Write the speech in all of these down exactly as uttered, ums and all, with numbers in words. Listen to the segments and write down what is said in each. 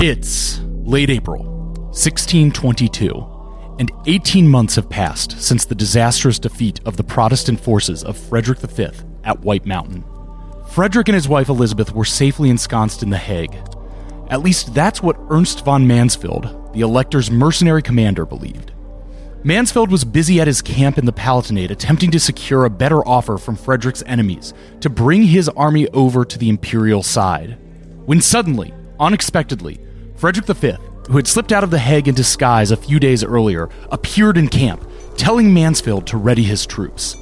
It's late April, sixteen twenty-two, and eighteen months have passed since the disastrous defeat of the Protestant forces of Frederick the Fifth at White Mountain. Frederick and his wife Elizabeth were safely ensconced in The Hague. At least that's what Ernst von Mansfeld, the Elector's mercenary commander, believed. Mansfeld was busy at his camp in the Palatinate attempting to secure a better offer from Frederick's enemies to bring his army over to the imperial side. When suddenly, unexpectedly, Frederick the Fifth, who had slipped out of The Hague in disguise a few days earlier, appeared in camp, telling Mansfeld to ready his troops.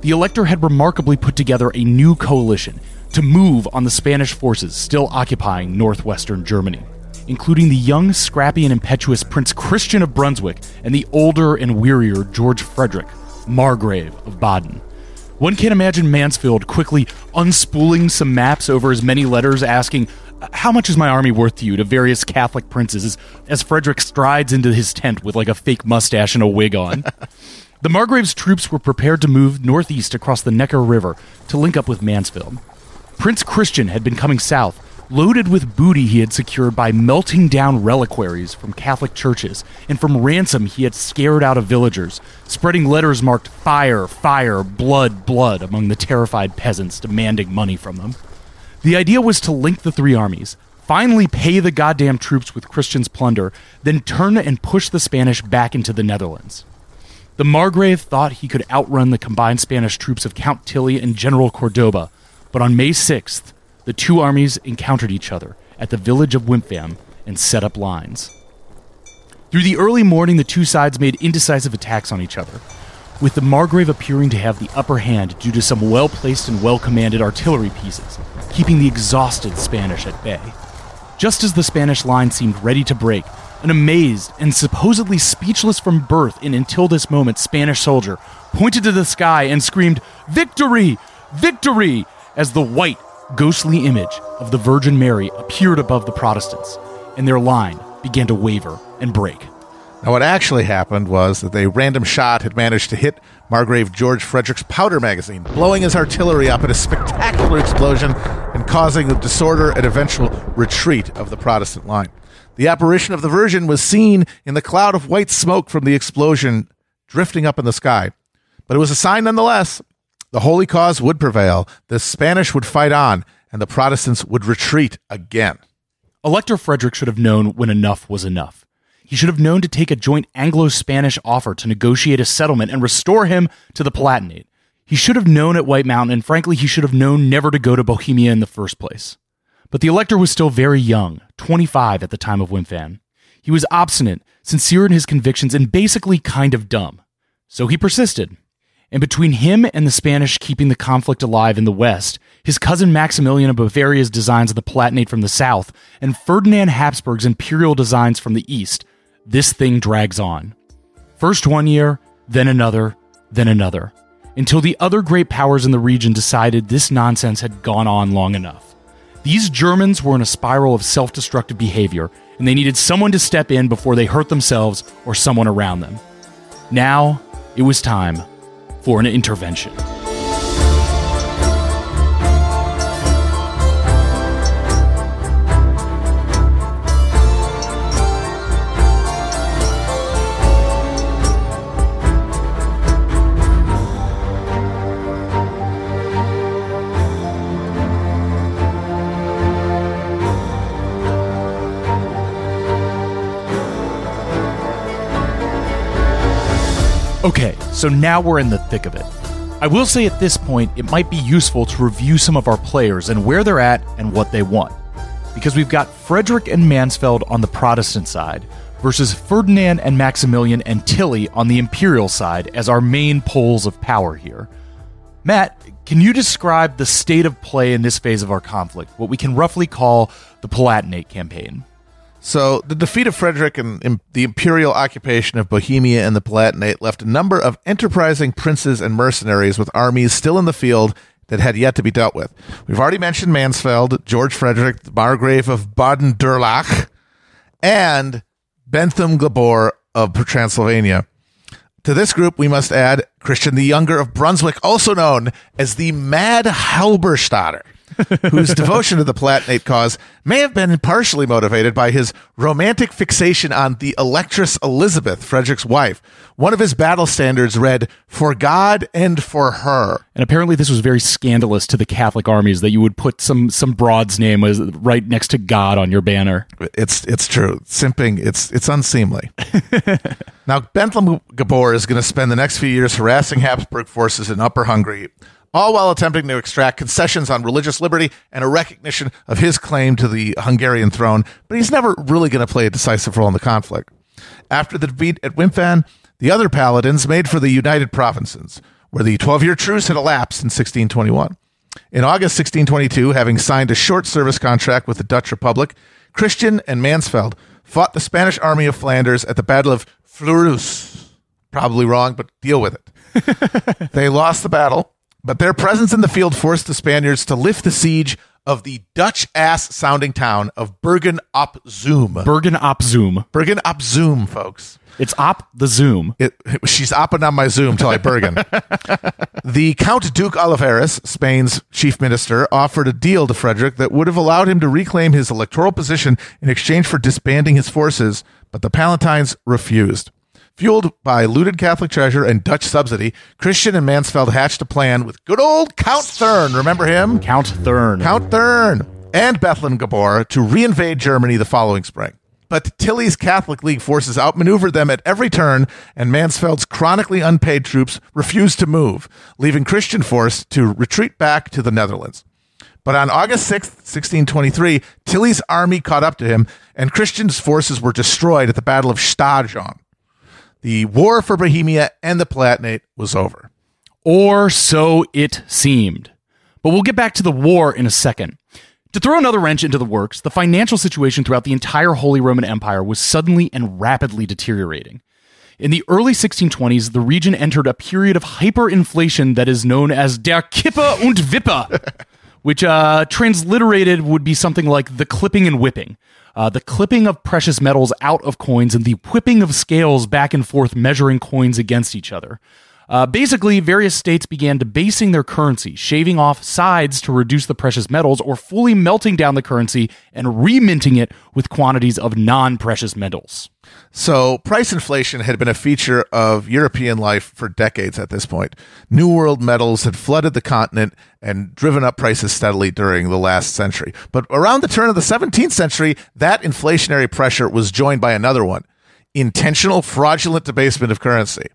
The Elector had remarkably put together a new coalition to move on the Spanish forces still occupying northwestern Germany, including the young, scrappy, and impetuous Prince Christian of Brunswick and the older and wearier George Frederick, Margrave of Baden. One can imagine Mansfeld quickly unspooling some maps over as many letters asking, "How much is my army worth to you?" to various Catholic princes as Frederick strides into his tent with like a fake mustache and a wig on. The Margrave's troops were prepared to move northeast across the Neckar River to link up with Mansfeld. Prince Christian had been coming south, loaded with booty he had secured by melting down reliquaries from Catholic churches and from ransom he had scared out of villagers, spreading letters marked "fire, fire, blood, blood" among the terrified peasants demanding money from them. The idea was to link the three armies, finally pay the goddamn troops with Christian's plunder, then turn and push the Spanish back into the Netherlands. The Margrave thought he could outrun the combined Spanish troops of Count Tilly and General Cordoba, but on May sixth, the two armies encountered each other at the village of Wimpfam and set up lines. Through the early morning, the two sides made indecisive attacks on each other, with the Margrave appearing to have the upper hand due to some well-placed and well-commanded artillery pieces, keeping the exhausted Spanish at bay. Just as the Spanish line seemed ready to break, an amazed and supposedly speechless from birth and until this moment Spanish soldier pointed to the sky and screamed, "Victory! Victory!" as the white, ghostly image of the Virgin Mary appeared above the Protestants, and their line began to waver and break. Now, what actually happened was that a random shot had managed to hit Margrave George Frederick's powder magazine, blowing his artillery up in a spectacular explosion and causing the disorder and eventual retreat of the Protestant line. The apparition of the Virgin was seen in the cloud of white smoke from the explosion drifting up in the sky, but it was a sign nonetheless. The holy cause would prevail, the Spanish would fight on, and the Protestants would retreat again. Elector Frederick should have known when enough was enough. He should have known to take a joint Anglo-Spanish offer to negotiate a settlement and restore him to the Palatinate. He should have known at White Mountain, and frankly, he should have known never to go to Bohemia in the first place. But the Elector was still very young, twenty-five at the time of Wimpfam. He was obstinate, sincere in his convictions, and basically kind of dumb. So he persisted. And between him and the Spanish keeping the conflict alive in the west, his cousin Maximilian of Bavaria's designs of the Palatinate from the south, and Ferdinand Habsburg's imperial designs from the east, this thing drags on. First one year, then another, then another, until the other great powers in the region decided this nonsense had gone on long enough. These Germans were in a spiral of self-destructive behavior, and they needed someone to step in before they hurt themselves or someone around them. Now, it was time for an intervention. Okay, so now we're in the thick of it. I will say at this point, it might be useful to review some of our players and where they're at and what they want, because we've got Frederick and Mansfeld on the Protestant side versus Ferdinand and Maximilian and Tilly on the imperial side as our main poles of power here. Matt, can you describe the state of play in this phase of our conflict, what we can roughly call the Palatinate campaign? So the defeat of Frederick and um, the imperial occupation of Bohemia and the Palatinate left a number of enterprising princes and mercenaries with armies still in the field that had yet to be dealt with. We've already mentioned Mansfeld, George Frederick, the Margrave of Baden-Durlach, and Bentham Gabor of Transylvania. To this group, we must add Christian the Younger of Brunswick, also known as the Mad Halberstadter. whose devotion to the Palatinate cause may have been partially motivated by his romantic fixation on the Electress Elizabeth, Frederick's wife. One of his battle standards read, "For God and for her." And apparently this was very scandalous to the Catholic armies, that you would put some some broad's name as, right next to God on your banner. It's it's true. Simping, it's, it's unseemly. Now, Bethlen Gabor is going to spend the next few years harassing Habsburg forces in Upper Hungary, all while attempting to extract concessions on religious liberty and a recognition of his claim to the Hungarian throne, but he's never really going to play a decisive role in the conflict. After the defeat at Wimpfen, the other paladins made for the United Provinces, where the twelve-year truce had elapsed in sixteen twenty-one. In August sixteen twenty-two, having signed a short service contract with the Dutch Republic, Christian and Mansfeld fought the Spanish army of Flanders at the Battle of Fleurus. Probably wrong, but deal with it. They lost the battle, but their presence in the field forced the Spaniards to lift the siege of the Dutch-ass-sounding town of Bergen op Zoom. Bergen op Zoom. Bergen op Zoom, folks. It's op the Zoom. It, she's opping on my Zoom till I Bergen. The Count Duke Olivares, Spain's chief minister, offered a deal to Frederick that would have allowed him to reclaim his electoral position in exchange for disbanding his forces, but the Palatines refused. Fueled by looted Catholic treasure and Dutch subsidy, Christian and Mansfeld hatched a plan with good old Count Thurn. Remember him? Count Thurn. Count Thurn and Bethlen Gabor to reinvade Germany the following spring. But Tilly's Catholic League forces outmaneuvered them at every turn, and Mansfeld's chronically unpaid troops refused to move, leaving Christian forced to retreat back to the Netherlands. But on August sixth, sixteen twenty-three, Tilly's army caught up to him, and Christian's forces were destroyed at the Battle of Stadion. The war for Bohemia and the Palatinate was over. Or so it seemed. But we'll get back to the war in a second. To throw another wrench into the works, the financial situation throughout the entire Holy Roman Empire was suddenly and rapidly deteriorating. In the early sixteen twenties, the region entered a period of hyperinflation that is known as der Kippe und Wippe, which uh, transliterated would be something like the clipping and whipping. Uh, the clipping of precious metals out of coins and the whipping of scales back and forth measuring coins against each other. Uh, basically, various states began debasing their currency, shaving off sides to reduce the precious metals, or fully melting down the currency and reminting it with quantities of non-precious metals. So price inflation had been a feature of European life for decades at this point. New World metals had flooded the continent and driven up prices steadily during the last century. But around the turn of the seventeenth century, that inflationary pressure was joined by another one: intentional fraudulent debasement of currency.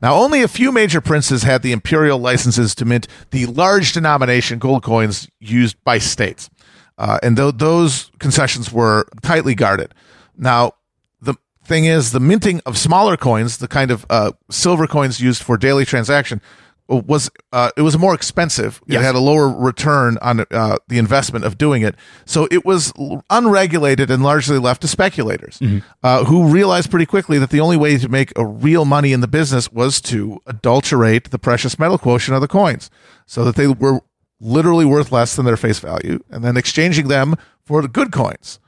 Now, only a few major princes had the imperial licenses to mint the large denomination gold coins used by states. Uh, and th- those concessions were tightly guarded. Now, thing is, the minting of smaller coins, the kind of uh, silver coins used for daily transaction, was uh, it was more expensive. Yes. It had a lower return on uh, the investment of doing it. So it was unregulated and largely left to speculators, mm-hmm. uh, who realized pretty quickly that the only way to make a real money in the business was to adulterate the precious metal quotient of the coins so that they were literally worth less than their face value, and then exchanging them for the good coins,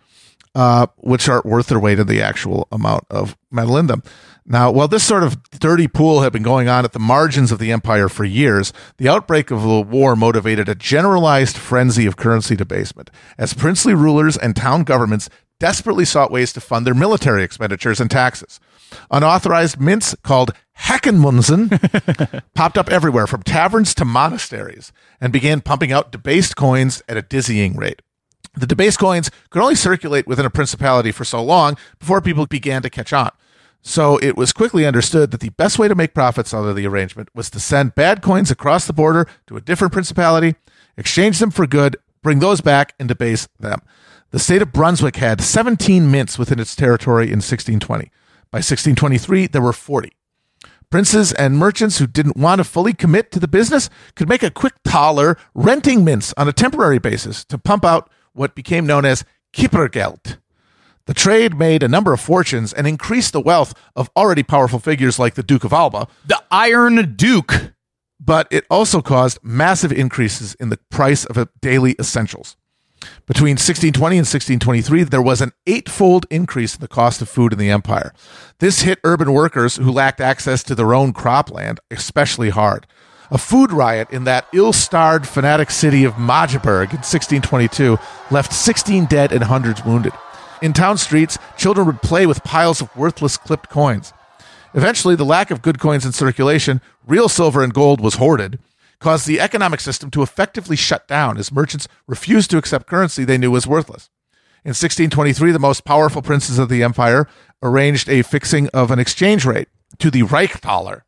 Uh, which are worth their weight in the actual amount of metal in them. Now, while this sort of dirty pool had been going on at the margins of the empire for years, the outbreak of the war motivated a generalized frenzy of currency debasement, as princely rulers and town governments desperately sought ways to fund their military expenditures and taxes. Unauthorized mints called Hackenmunsen popped up everywhere, from taverns to monasteries, and began pumping out debased coins at a dizzying rate. The debased coins could only circulate within a principality for so long before people began to catch on. So it was quickly understood that the best way to make profits under the arrangement was to send bad coins across the border to a different principality, exchange them for good, bring those back, and debase them. The state of Brunswick had seventeen mints within its territory in sixteen twenty. By sixteen twenty-three, there were forty. Princes and merchants who didn't want to fully commit to the business could make a quick dollar renting mints on a temporary basis to pump out what became known as Kippergeld. The trade made a number of fortunes and increased the wealth of already powerful figures like the Duke of Alba, the Iron Duke, but it also caused massive increases in the price of daily essentials. Between sixteen twenty and sixteen twenty-three, there was an eightfold increase in the cost of food in the empire. This hit urban workers who lacked access to their own cropland especially hard. a food riot in that ill-starred fanatic city of Magdeburg in sixteen twenty-two left sixteen dead and hundreds wounded. In town streets, children would play with piles of worthless clipped coins. Eventually, the lack of good coins in circulation, real silver and gold was hoarded, caused the economic system to effectively shut down as merchants refused to accept currency they knew was worthless. In sixteen twenty-three, the most powerful princes of the empire arranged a fixing of an exchange rate to the Reichstaler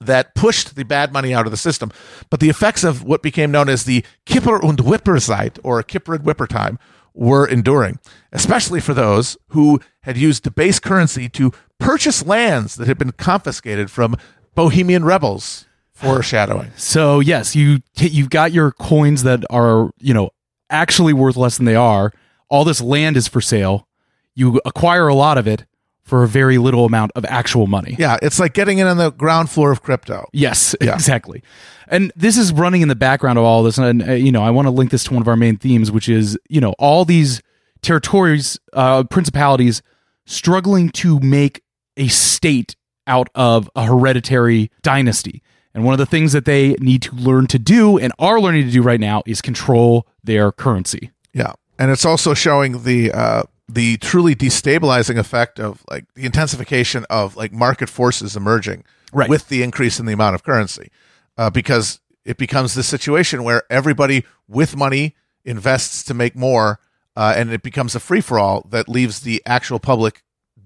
that pushed the bad money out of the system. But the effects of what became known as the Kipper- und Whipperzeit, or Kipper and Whipper time, were enduring, especially for those who had used debased currency to purchase lands that had been confiscated from Bohemian rebels, foreshadowing. So yes, you you've got your coins that are, you know, actually worth less than they are. All this land is for sale. You acquire a lot of it for a very little amount of actual money. Yeah, it's like getting in on the ground floor of crypto. Yes, yeah. Exactly. And this is running in the background of all this. And, uh, you know, I want to link this to one of our main themes, which is, you know, all these territories, uh, principalities struggling to make a state out of a hereditary dynasty. And one of the things that they need to learn to do and are learning to do right now is control their currency. Yeah. And it's also showing the uh, the truly destabilizing effect of like the intensification of like market forces emerging right. with the increase in the amount of currency, uh, because it becomes this situation where everybody with money invests to make more, uh, and it becomes a free for all that leaves the actual public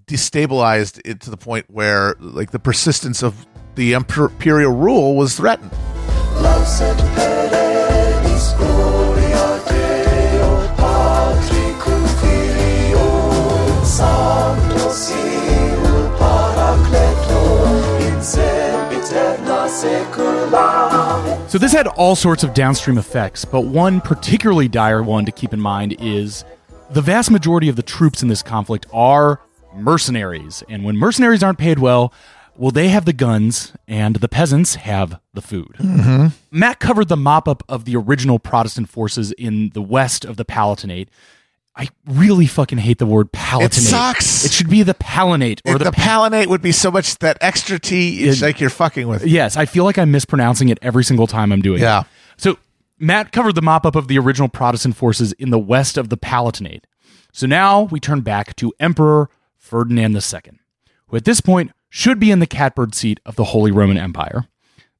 destabilized to the point where like the persistence of the imperial rule was threatened. So this had all sorts of downstream effects, but one particularly dire one to keep in mind is the vast majority of the troops in this conflict are mercenaries. And when mercenaries aren't paid well, well, they have the guns and the peasants have the food. Mm-hmm. Matt covered the mop-up of the original Protestant forces in the west of the Palatinate. I really fucking hate the word Palatinate. It sucks. It should be the Palinate. Or the, the Palinate would be so much that extra T is it, like you're fucking with. Yes, I feel like I'm mispronouncing it every single time I'm doing yeah. it. So Matt covered the mop-up of the original Protestant forces in the west of the Palatinate. So now we turn back to Emperor Ferdinand the Second, who at this point should be in the catbird seat of the Holy Roman Empire.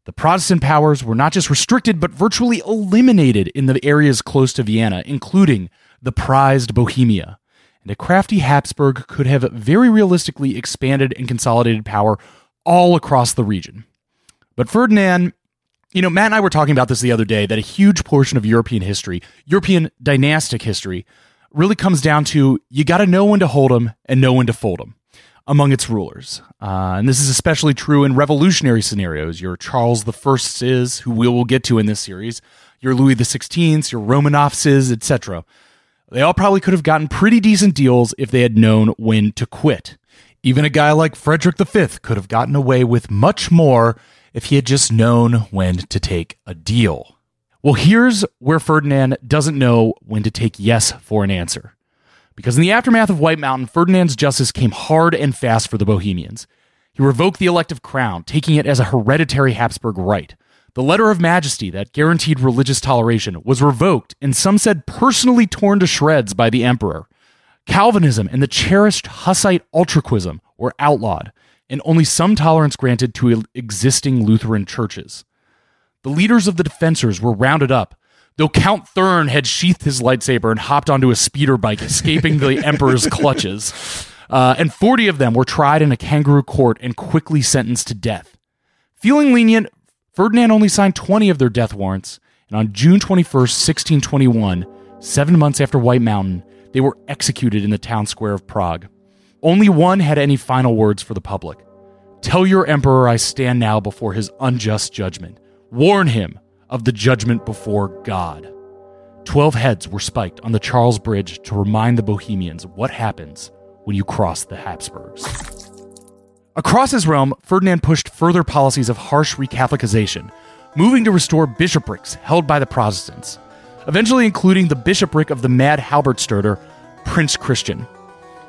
The Protestant powers were not just restricted, but virtually eliminated in the areas close to Vienna, including the prized Bohemia, and a crafty Habsburg could have very realistically expanded and consolidated power all across the region. But Ferdinand, you know, Matt and I were talking about this the other day, that a huge portion of European history, European dynastic history, really comes down to you got to know when to hold them and know when to fold them among its rulers. Uh, and this is especially true in revolutionary scenarios. Your Charles the First is, who we will get to in this series, your Louis the Sixteenth, your Romanovs is, et cetera. They all probably could have gotten pretty decent deals if they had known when to quit. Even a guy like Frederick the Fifth could have gotten away with much more if he had just known when to take a deal. Well, here's where Ferdinand doesn't know when to take yes for an answer. Because in the aftermath of White Mountain, Ferdinand's justice came hard and fast for the Bohemians. He revoked the elective crown, taking it as a hereditary Habsburg right. The letter of majesty that guaranteed religious toleration was revoked and some said personally torn to shreds by the emperor. Calvinism and the cherished Hussite Utraquism were outlawed, and only some tolerance granted to existing Lutheran churches. The leaders of the defensors were rounded up, though Count Thurn had sheathed his lightsaber and hopped onto a speeder bike, escaping the emperor's clutches. Uh, and forty of them were tried in a kangaroo court and quickly sentenced to death. Feeling lenient, Ferdinand only signed twenty of their death warrants, and on June twenty-first, sixteen twenty-one, seven months after White Mountain, they were executed in the town square of Prague. Only one had any final words for the public. "Tell your emperor I stand now before his unjust judgment. Warn him of the judgment before God." Twelve heads were spiked on the Charles Bridge to remind the Bohemians what happens when you cross the Habsburgs. Across his realm, Ferdinand pushed further policies of harsh re-Catholicization, moving to restore bishoprics held by the Protestants, eventually including the bishopric of the mad Halbertstöder, Prince Christian.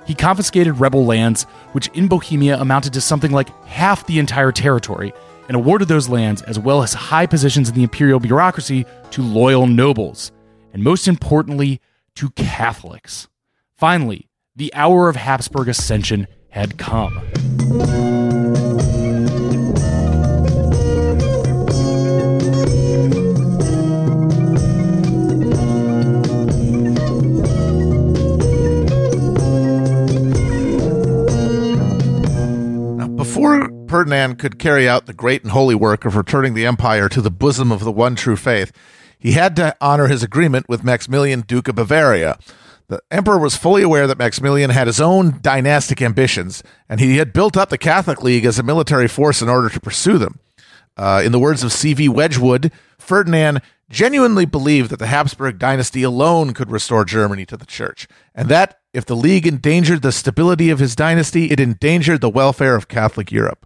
He confiscated rebel lands, which in Bohemia amounted to something like half the entire territory, and awarded those lands as well as high positions in the imperial bureaucracy to loyal nobles, and most importantly, to Catholics. Finally, the hour of Habsburg ascension had come. Before Ferdinand could carry out the great and holy work of returning the empire to the bosom of the one true faith, he had to honor his agreement with Maximilian, Duke of Bavaria. The emperor was fully aware that Maximilian had his own dynastic ambitions, and he had built up the Catholic League as a military force in order to pursue them. Uh, in the words of C V Wedgwood, Ferdinand genuinely believed that the Habsburg dynasty alone could restore Germany to the church, and that if the League endangered the stability of his dynasty, it endangered the welfare of Catholic Europe.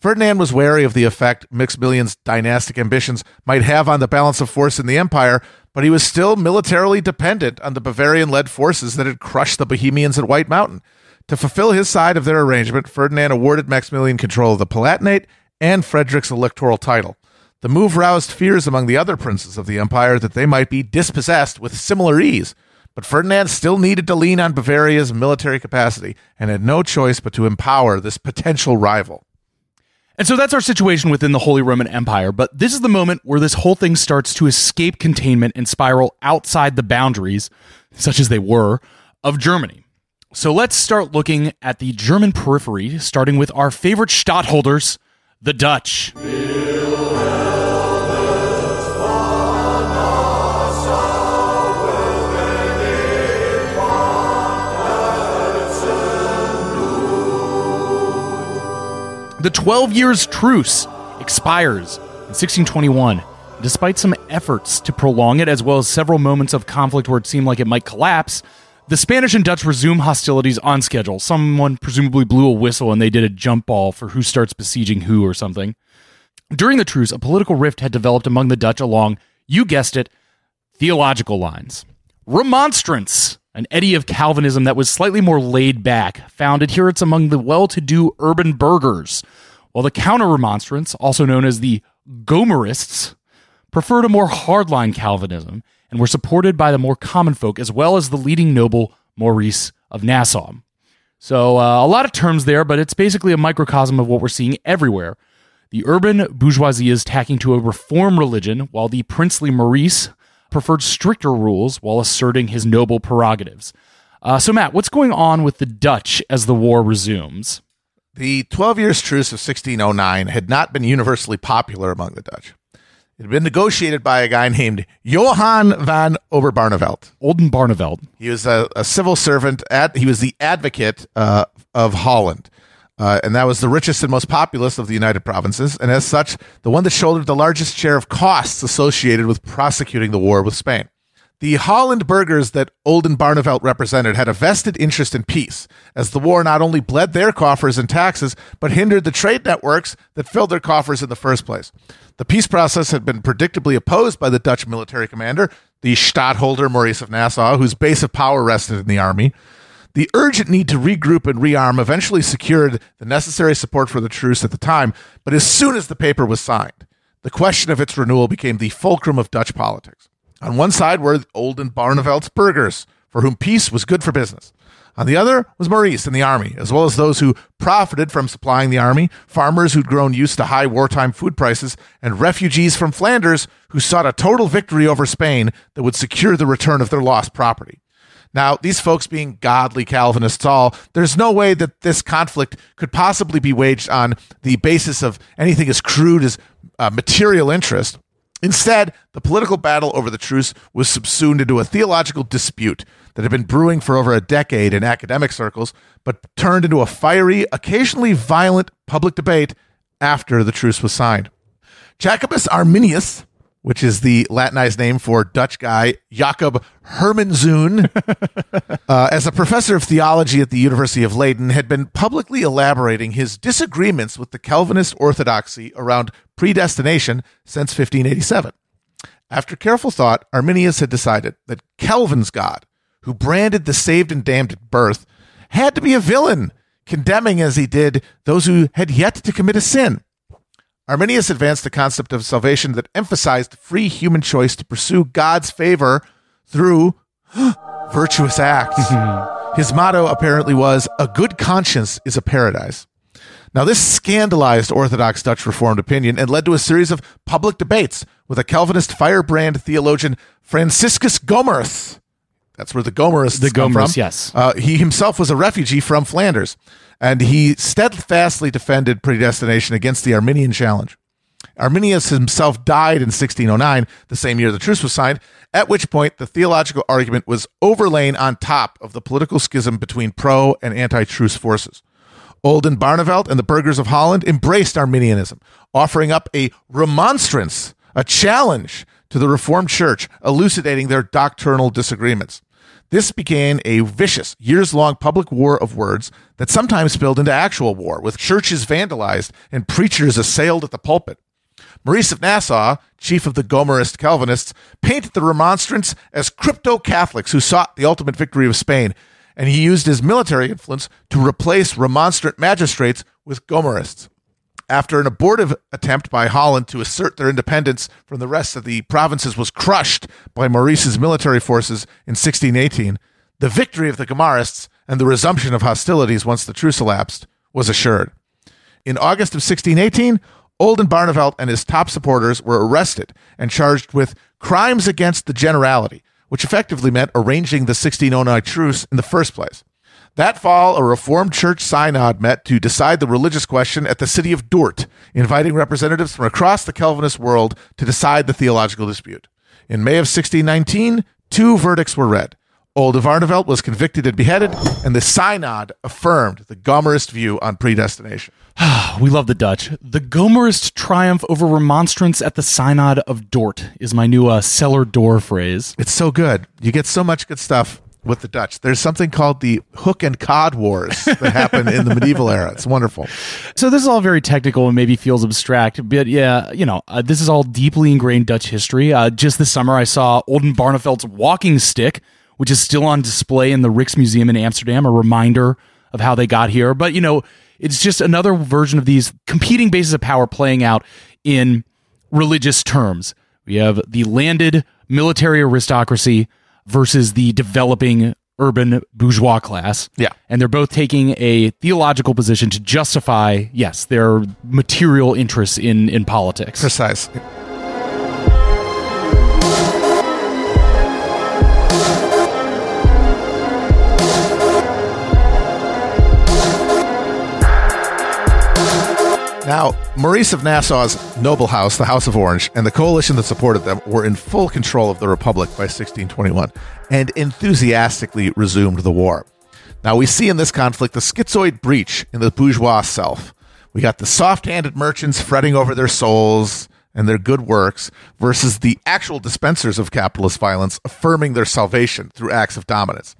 Ferdinand was wary of the effect Maximilian's dynastic ambitions might have on the balance of force in the empire, but he was still militarily dependent on the Bavarian-led forces that had crushed the Bohemians at White Mountain. To fulfill his side of their arrangement, Ferdinand awarded Maximilian control of the Palatinate and Frederick's electoral title. The move roused fears among the other princes of the empire that they might be dispossessed with similar ease. But Ferdinand still needed to lean on Bavaria's military capacity and had no choice but to empower this potential rival. And so that's our situation within the Holy Roman Empire, but this is the moment where this whole thing starts to escape containment and spiral outside the boundaries, such as they were, of Germany. So let's start looking at the German periphery, starting with our favorite stadtholders, the Dutch. The twelve years' truce expires in sixteen twenty-one. Despite some efforts to prolong it, as well as several moments of conflict where it seemed like it might collapse, the Spanish and Dutch resume hostilities on schedule. Someone presumably blew a whistle and they did a jump ball for who starts besieging who or something. During the truce, a political rift had developed among the Dutch along, you guessed it, theological lines. Remonstrance, an eddy of Calvinism that was slightly more laid back, found adherents among the well-to-do urban burghers, while the counter-remonstrants, also known as the Gomerists, preferred a more hardline Calvinism and were supported by the more common folk as well as the leading noble Maurice of Nassau. So uh, a lot of terms there, but it's basically a microcosm of what we're seeing everywhere. The urban bourgeoisie is tacking to a reform religion, while the princely Maurice preferred stricter rules while asserting his noble prerogatives. Uh, so, Matt, what's going on with the Dutch as the war resumes? The twelve Years' Truce of sixteen oh nine had not been universally popular among the Dutch. It had been negotiated by a guy named Johan van Oldenbarnevelt. Oldenbarnevelt. He was a, a civil servant. At, he was the advocate uh, of Holland. Uh, and that was the richest and most populous of the United Provinces, and as such, the one that shouldered the largest share of costs associated with prosecuting the war with Spain. The Holland burghers that Oldenbarnevelt represented had a vested interest in peace, as the war not only bled their coffers in taxes, but hindered the trade networks that filled their coffers in the first place. The peace process had been predictably opposed by the Dutch military commander, the Stadtholder Maurice of Nassau, whose base of power rested in the army. The urgent need to regroup and rearm eventually secured the necessary support for the truce at the time, but as soon as the paper was signed, the question of its renewal became the fulcrum of Dutch politics. On one side were Oldenbarnevelt's burghers, for whom peace was good for business. On the other was Maurice and the army, as well as those who profited from supplying the army, farmers who'd grown used to high wartime food prices, and refugees from Flanders who sought a total victory over Spain that would secure the return of their lost property. Now, these folks being godly Calvinists all, there's no way that this conflict could possibly be waged on the basis of anything as crude as uh, material interest. Instead, the political battle over the truce was subsumed into a theological dispute that had been brewing for over a decade in academic circles, but turned into a fiery, occasionally violent public debate after the truce was signed. Jacobus Arminius, which is the Latinized name for Dutch guy Jacob Hermanzoon, uh, as a professor of theology at the University of Leiden, had been publicly elaborating his disagreements with the Calvinist orthodoxy around predestination since fifteen eighty-seven. After careful thought, Arminius had decided that Calvin's God, who branded the saved and damned at birth, had to be a villain, condemning as he did those who had yet to commit a sin. Arminius advanced the concept of salvation that emphasized free human choice to pursue God's favor through virtuous acts. His motto apparently was, "A good conscience is a paradise." Now, this scandalized Orthodox Dutch Reformed opinion and led to a series of public debates with a Calvinist firebrand theologian, Franciscus Gomarus. That's where the Gomarists the come Gomarists, from. Yes. Uh, he himself was a refugee from Flanders, and he steadfastly defended predestination against the Arminian challenge. Arminius himself died in sixteen oh nine, the same year the truce was signed, at which point the theological argument was overlain on top of the political schism between pro- and anti-truce forces. Oldenbarnevelt and the burghers of Holland embraced Arminianism, offering up a remonstrance, a challenge to the Reformed Church, elucidating their doctrinal disagreements. This began a vicious, years-long public war of words that sometimes spilled into actual war, with churches vandalized and preachers assailed at the pulpit. Maurice of Nassau, chief of the Gomarist Calvinists, painted the remonstrants as crypto-Catholics who sought the ultimate victory of Spain, and he used his military influence to replace remonstrant magistrates with Gomarists. After an abortive attempt by Holland to assert their independence from the rest of the provinces was crushed by Maurice's military forces in sixteen eighteen, the victory of the Gomarists and the resumption of hostilities once the truce elapsed was assured. In August of sixteen eighteen, Oldenbarnevelt and his top supporters were arrested and charged with crimes against the generality, which effectively meant arranging the sixteen oh nine truce in the first place. That fall, a Reformed Church synod met to decide the religious question at the city of Dort, inviting representatives from across the Calvinist world to decide the theological dispute. In May of sixteen nineteen, two verdicts were read. Oldenbarnevelt was convicted and beheaded, and the synod affirmed the Gomarist view on predestination. We love the Dutch. The Gomarist triumph over remonstrance at the synod of Dort is my new uh, cellar door phrase. It's so good. You get so much good stuff with the Dutch. There's something called the hook and cod wars that happened in the medieval era. It's wonderful. So this is all very technical and maybe feels abstract, but yeah, you know, uh, this is all deeply ingrained Dutch history. Uh, just this summer, I saw Oldenbarnevelt's walking stick, which is still on display in the Rijksmuseum in Amsterdam, a reminder of how they got here. But, you know, it's just another version of these competing bases of power playing out in religious terms. We have the landed military aristocracy versus the developing urban bourgeois class. Yeah. And they're both taking a theological position to justify, yes, their material interests in, in politics. Precisely. Now, Maurice of Nassau's noble house, the House of Orange, and the coalition that supported them were in full control of the Republic by sixteen twenty-one and enthusiastically resumed the war. Now, we see in this conflict the schizoid breach in the bourgeois self. We got the soft-handed merchants fretting over their souls and their good works versus the actual dispensers of capitalist violence affirming their salvation through acts of dominance.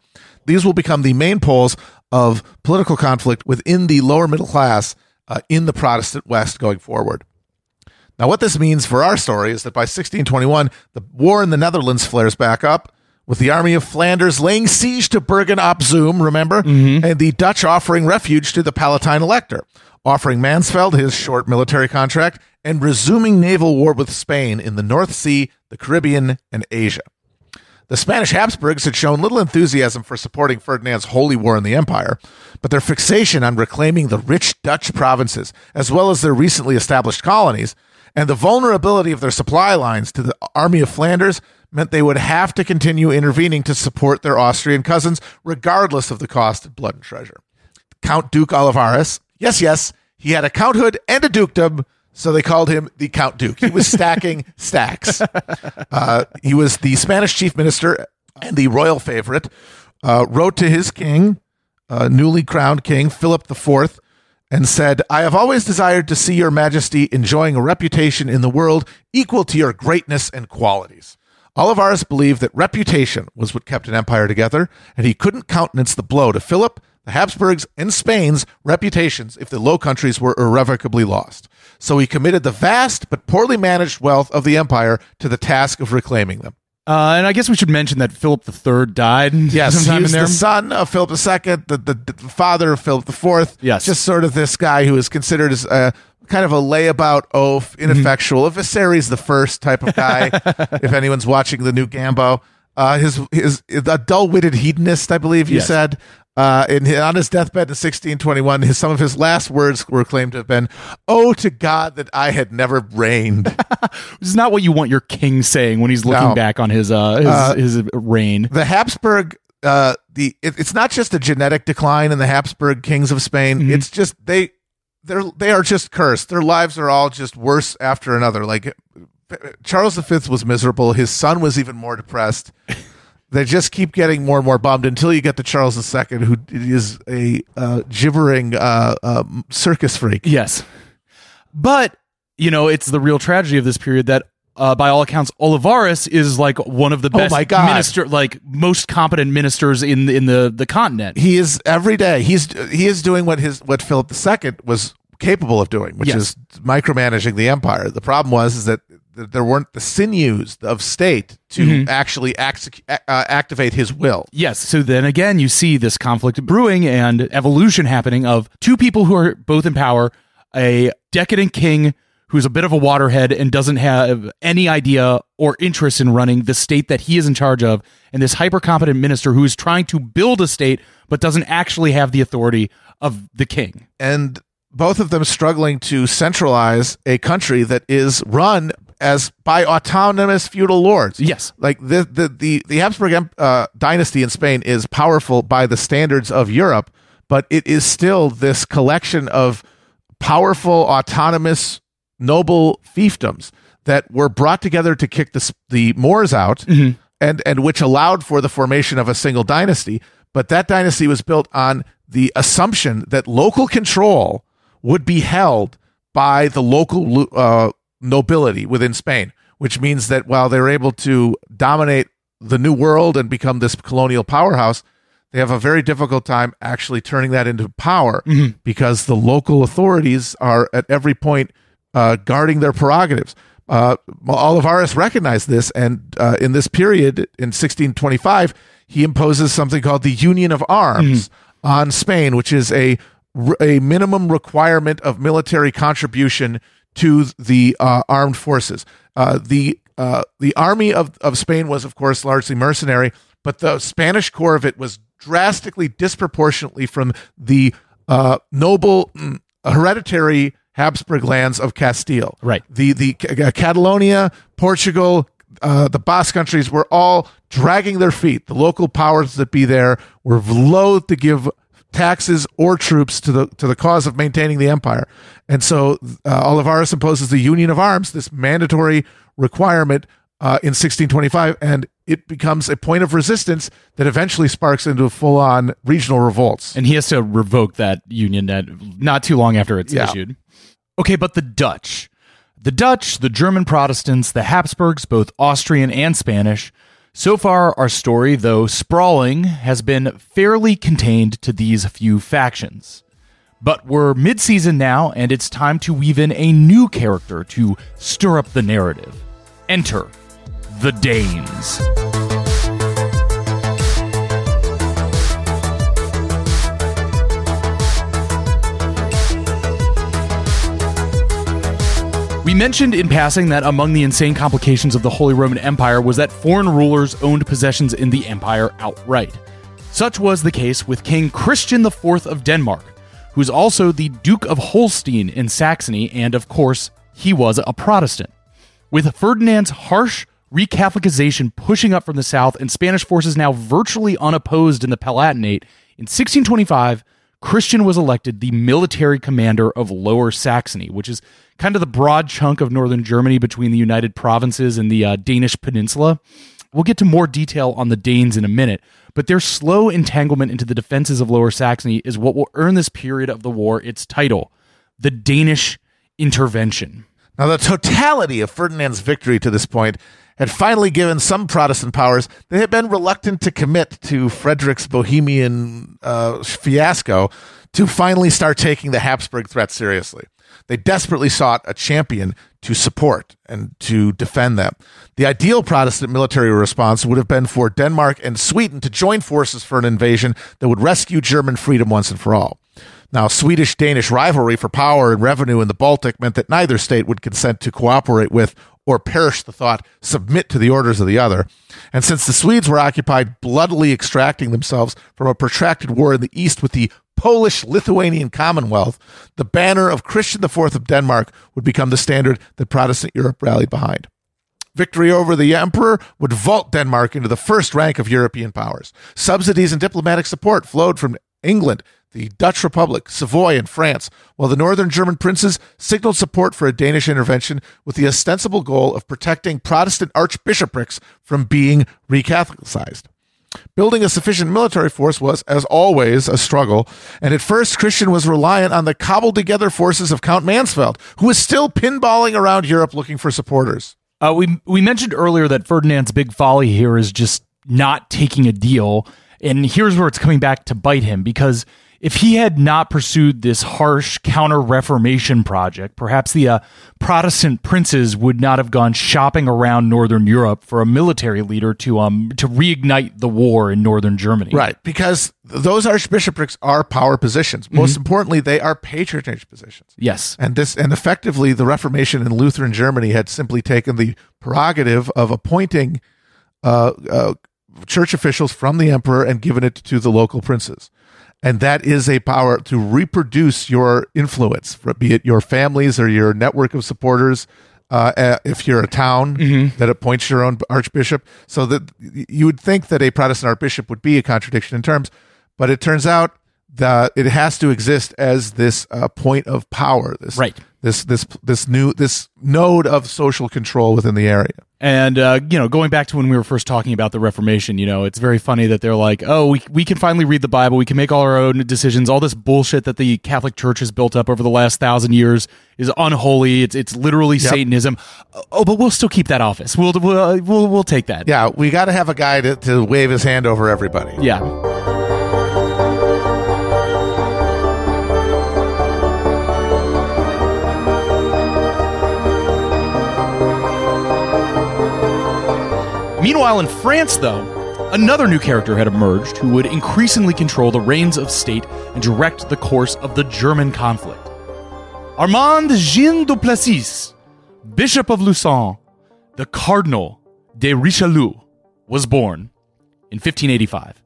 These will become the main poles of political conflict within the lower middle class Uh, in the Protestant West going forward. Now, what this means for our story is that by sixteen twenty-one, the war in the Netherlands flares back up, with the army of Flanders laying siege to Bergen op Zoom, remember? Mm-hmm. And the Dutch offering refuge to the Palatine Elector, offering Mansfeld his short military contract, and resuming naval war with Spain in the North Sea, the Caribbean, and Asia. The Spanish Habsburgs had shown little enthusiasm for supporting Ferdinand's holy war in the empire, but their fixation on reclaiming the rich Dutch provinces, as well as their recently established colonies, and the vulnerability of their supply lines to the army of Flanders meant they would have to continue intervening to support their Austrian cousins, regardless of the cost of blood and treasure. Count Duke Olivares, yes, yes, he had a counthood and a dukedom, so they called him the Count Duke. He was stacking stacks. Uh, he was the Spanish chief minister and the royal favorite, uh, wrote to his king, uh, newly crowned king, Philip the Fourth, and said, "I have always desired to see your majesty enjoying a reputation in the world equal to your greatness and qualities." Olivares believed that reputation was what kept an empire together, and he couldn't countenance the blow to Philip, the Habsburgs, and Spain's reputations if the Low Countries were irrevocably lost. So he committed the vast but poorly managed wealth of the empire to the task of reclaiming them. Uh, and I guess we should mention that Philip the Third died. Yes, sometime he was in there. The son of Philip the Second, the, the, the father of Philip the Fourth. Yes. Just sort of this guy who is considered as uh, kind of a layabout oaf, ineffectual. Mm-hmm. A Viserys the first type of guy. If anyone's watching the new Gambo, uh, his his a dull-witted hedonist, I believe you yes. said. Uh, in on his deathbed in sixteen twenty-one, his, some of his last words were claimed to have been, "Oh, to God that I had never reigned." Which is not what you want your king saying when he's looking no. back on his uh his, uh, his reign. The Habsburg. Uh, the it, it's not just a genetic decline in the Habsburg kings of Spain. Mm-hmm. It's just they they're they are just cursed. Their lives are all just worse after another. Like Charles the Fifth was miserable. His son was even more depressed. They just keep getting more and more bummed until you get to Charles the Second, who is a uh, gibbering uh, um, circus freak. Yes, but you know it's the real tragedy of this period that. Uh, by all accounts, Olivares is like one of the best oh minister, like most competent ministers in in the, the continent. He is every day. He's he is doing what his what Philip the Second was capable of doing, which yes. is micromanaging the empire. The problem was is that there weren't the sinews of state to mm-hmm. actually act, uh, activate his will. Yes. So then again, you see this conflict brewing and evolution happening of two people who are both in power, a decadent king who's a bit of a waterhead and doesn't have any idea or interest in running the state that he is in charge of, and this hyper-competent minister who is trying to build a state but doesn't actually have the authority of the king. And both of them struggling to centralize a country that is run as by autonomous feudal lords. Yes. Like the the the, the Habsburg uh, dynasty in Spain is powerful by the standards of Europe, but it is still this collection of powerful, autonomous noble fiefdoms that were brought together to kick the the Moors out, mm-hmm. and and which allowed for the formation of a single dynasty. But that dynasty was built on the assumption that local control would be held by the local uh, nobility within Spain, which means that while they're able to dominate the New World and become this colonial powerhouse, they have a very difficult time actually turning that into power, mm-hmm. because the local authorities are at every point Uh, guarding their prerogatives. Uh, Olivares recognized this, and uh, in this period, in sixteen twenty-five, he imposes something called the Union of Arms mm-hmm. on Spain, which is a a minimum requirement of military contribution to the uh, armed forces. Uh, the uh, the army of, of Spain was, of course, largely mercenary, but the Spanish core of it was drastically disproportionately from the uh, noble, mm, hereditary Habsburg lands of Castile. Right. The the uh, Catalonia, Portugal, uh, the Basque countries were all dragging their feet. The local powers that be there were loath to give taxes or troops to the to the cause of maintaining the empire. And so uh, Olivares imposes the Union of Arms, this mandatory requirement uh, in sixteen twenty-five, and it becomes a point of resistance that eventually sparks into full-on regional revolts. And he has to revoke that union that not too long after it's yeah. issued. Okay, but the Dutch, the Dutch, the German Protestants, the Habsburgs, both Austrian and Spanish, so far our story, though sprawling, has been fairly contained to these few factions. But we're mid-season now, and it's time to weave in a new character to stir up the narrative. Enter the Danes. We mentioned in passing that among the insane complications of the Holy Roman Empire was that foreign rulers owned possessions in the empire outright. Such was the case with King Christian the Fourth of Denmark, who's also the Duke of Holstein in Saxony, and of course, he was a Protestant. With Ferdinand's harsh re-Catholicization pushing up from the south and Spanish forces now virtually unopposed in the Palatinate, in sixteen twenty-five, Christian was elected the military commander of Lower Saxony, which is kind of the broad chunk of northern Germany between the United Provinces and the uh, Danish Peninsula. We'll get to more detail on the Danes in a minute, but their slow entanglement into the defenses of Lower Saxony is what will earn this period of the war its title, the Danish Intervention. Now, the totality of Ferdinand's victory to this point had finally given some Protestant powers that had been reluctant to commit to Frederick's Bohemian uh, fiasco to finally start taking the Habsburg threat seriously. They desperately sought a champion to support and to defend them. The ideal Protestant military response would have been for Denmark and Sweden to join forces for an invasion that would rescue German freedom once and for all. Now, Swedish-Danish rivalry for power and revenue in the Baltic meant that neither state would consent to cooperate with or, perish the thought, submit to the orders of the other. And since the Swedes were occupied bloodily extracting themselves from a protracted war in the east with the Polish-Lithuanian Commonwealth, the banner of Christian the Fourth of Denmark would become the standard that Protestant Europe rallied behind. Victory over the emperor would vault Denmark into the first rank of European powers. Subsidies and diplomatic support flowed from England, the Dutch Republic, Savoy, and France, while the northern German princes signaled support for a Danish intervention with the ostensible goal of protecting Protestant archbishoprics from being re-Catholicized. Building a sufficient military force was, as always, a struggle, and at first Christian was reliant on the cobbled-together forces of Count Mansfeld, who was still pinballing around Europe looking for supporters. Uh, we we mentioned earlier that Ferdinand's big folly here is just not taking a deal, and here's where it's coming back to bite him, because if he had not pursued this harsh counter-reformation project, perhaps the uh, Protestant princes would not have gone shopping around northern Europe for a military leader to um to reignite the war in northern Germany. Right, because those archbishoprics are power positions. Most mm-hmm. importantly, they are patronage positions. Yes. And this and effectively, the Reformation in Lutheran Germany had simply taken the prerogative of appointing uh, uh, church officials from the emperor and given it to the local princes. And that is a power to reproduce your influence, be it your families or your network of supporters. Uh, if you're a town mm-hmm. that appoints your own archbishop, so that you would think that a Protestant archbishop would be a contradiction in terms, but it turns out that it has to exist as this uh, point of power, this right, this this this new this node of social control within the area. And, uh, you know, going back to when we were first talking about the Reformation, you know, it's very funny that they're like, oh, we we can finally read the Bible. We can make all our own decisions. All this bullshit that the Catholic Church has built up over the last thousand years is unholy. It's it's literally yep. Satanism. Oh, but we'll still keep that office. We'll we'll we'll, we'll take that. Yeah, we got to have a guy to, to wave his hand over everybody. Yeah. Meanwhile, in France, though, another new character had emerged who would increasingly control the reins of state and direct the course of the German conflict. Armand Jean de Plessis, Bishop of Luçon, the Cardinal de Richelieu, was born in fifteen eighty-five.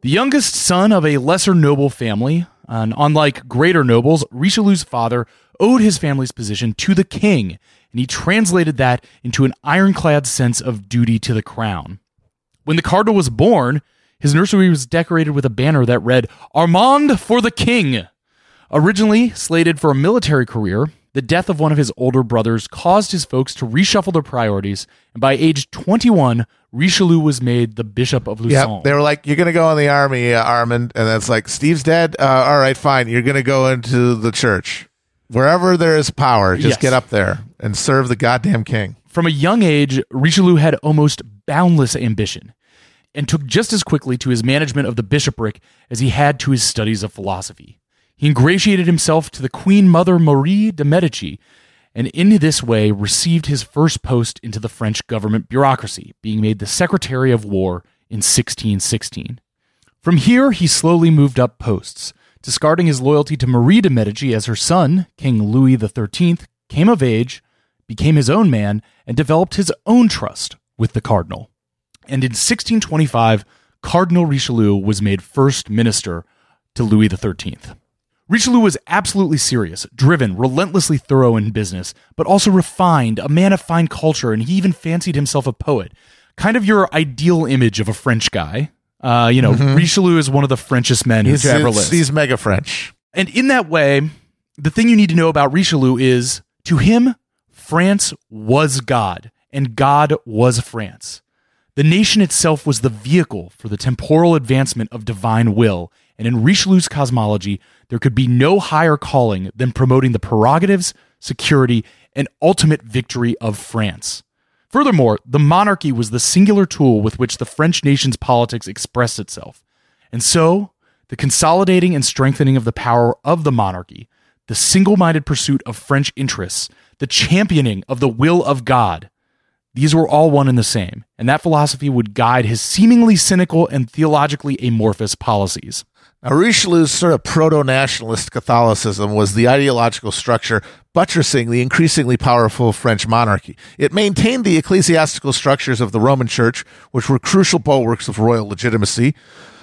The youngest son of a lesser noble family, and unlike greater nobles, Richelieu's father owed his family's position to the king, and he translated that into an ironclad sense of duty to the crown. When the cardinal was born, his nursery was decorated with a banner that read, "Armand for the King." Originally slated for a military career, the death of one of his older brothers caused his folks to reshuffle their priorities, and by age twenty-one, Richelieu was made the Bishop of Luçon. Yep, they were like, "You're going to go in the army, uh, Armand," and that's like, "Steve's dead? Uh, all right, fine, you're going to go into the church. Wherever there is power, just yes. get up there and serve the goddamn king." From a young age, Richelieu had almost boundless ambition and took just as quickly to his management of the bishopric as he had to his studies of philosophy. He ingratiated himself to the Queen Mother Marie de Medici, and in this way received his first post into the French government bureaucracy, being made the Secretary of War in sixteen sixteen. From here, he slowly moved up posts. Discarding his loyalty to Marie de Medici as her son, King Louis the thirteenth came of age, became his own man, and developed his own trust with the cardinal. And in sixteen twenty-five, Cardinal Richelieu was made first minister to Louis the thirteenth. Richelieu was absolutely serious, driven, relentlessly thorough in business, but also refined, a man of fine culture, and he even fancied himself a poet. Kind of your ideal image of a French guy. Uh, you know, mm-hmm. Richelieu is one of the Frenchest men who's ever lived. He's mega French. And in that way, the thing you need to know about Richelieu is, to him, France was God, and God was France. The nation itself was the vehicle for the temporal advancement of divine will, and in Richelieu's cosmology, there could be no higher calling than promoting the prerogatives, security, and ultimate victory of France. Furthermore, the monarchy was the singular tool with which the French nation's politics expressed itself. And so, the consolidating and strengthening of the power of the monarchy, the single-minded pursuit of French interests, the championing of the will of God, these were all one and the same, and that philosophy would guide his seemingly cynical and theologically amorphous policies. Now, Richelieu's sort of proto-nationalist Catholicism was the ideological structure buttressing the increasingly powerful French monarchy. It maintained the ecclesiastical structures of the Roman Church, which were crucial bulwarks of royal legitimacy,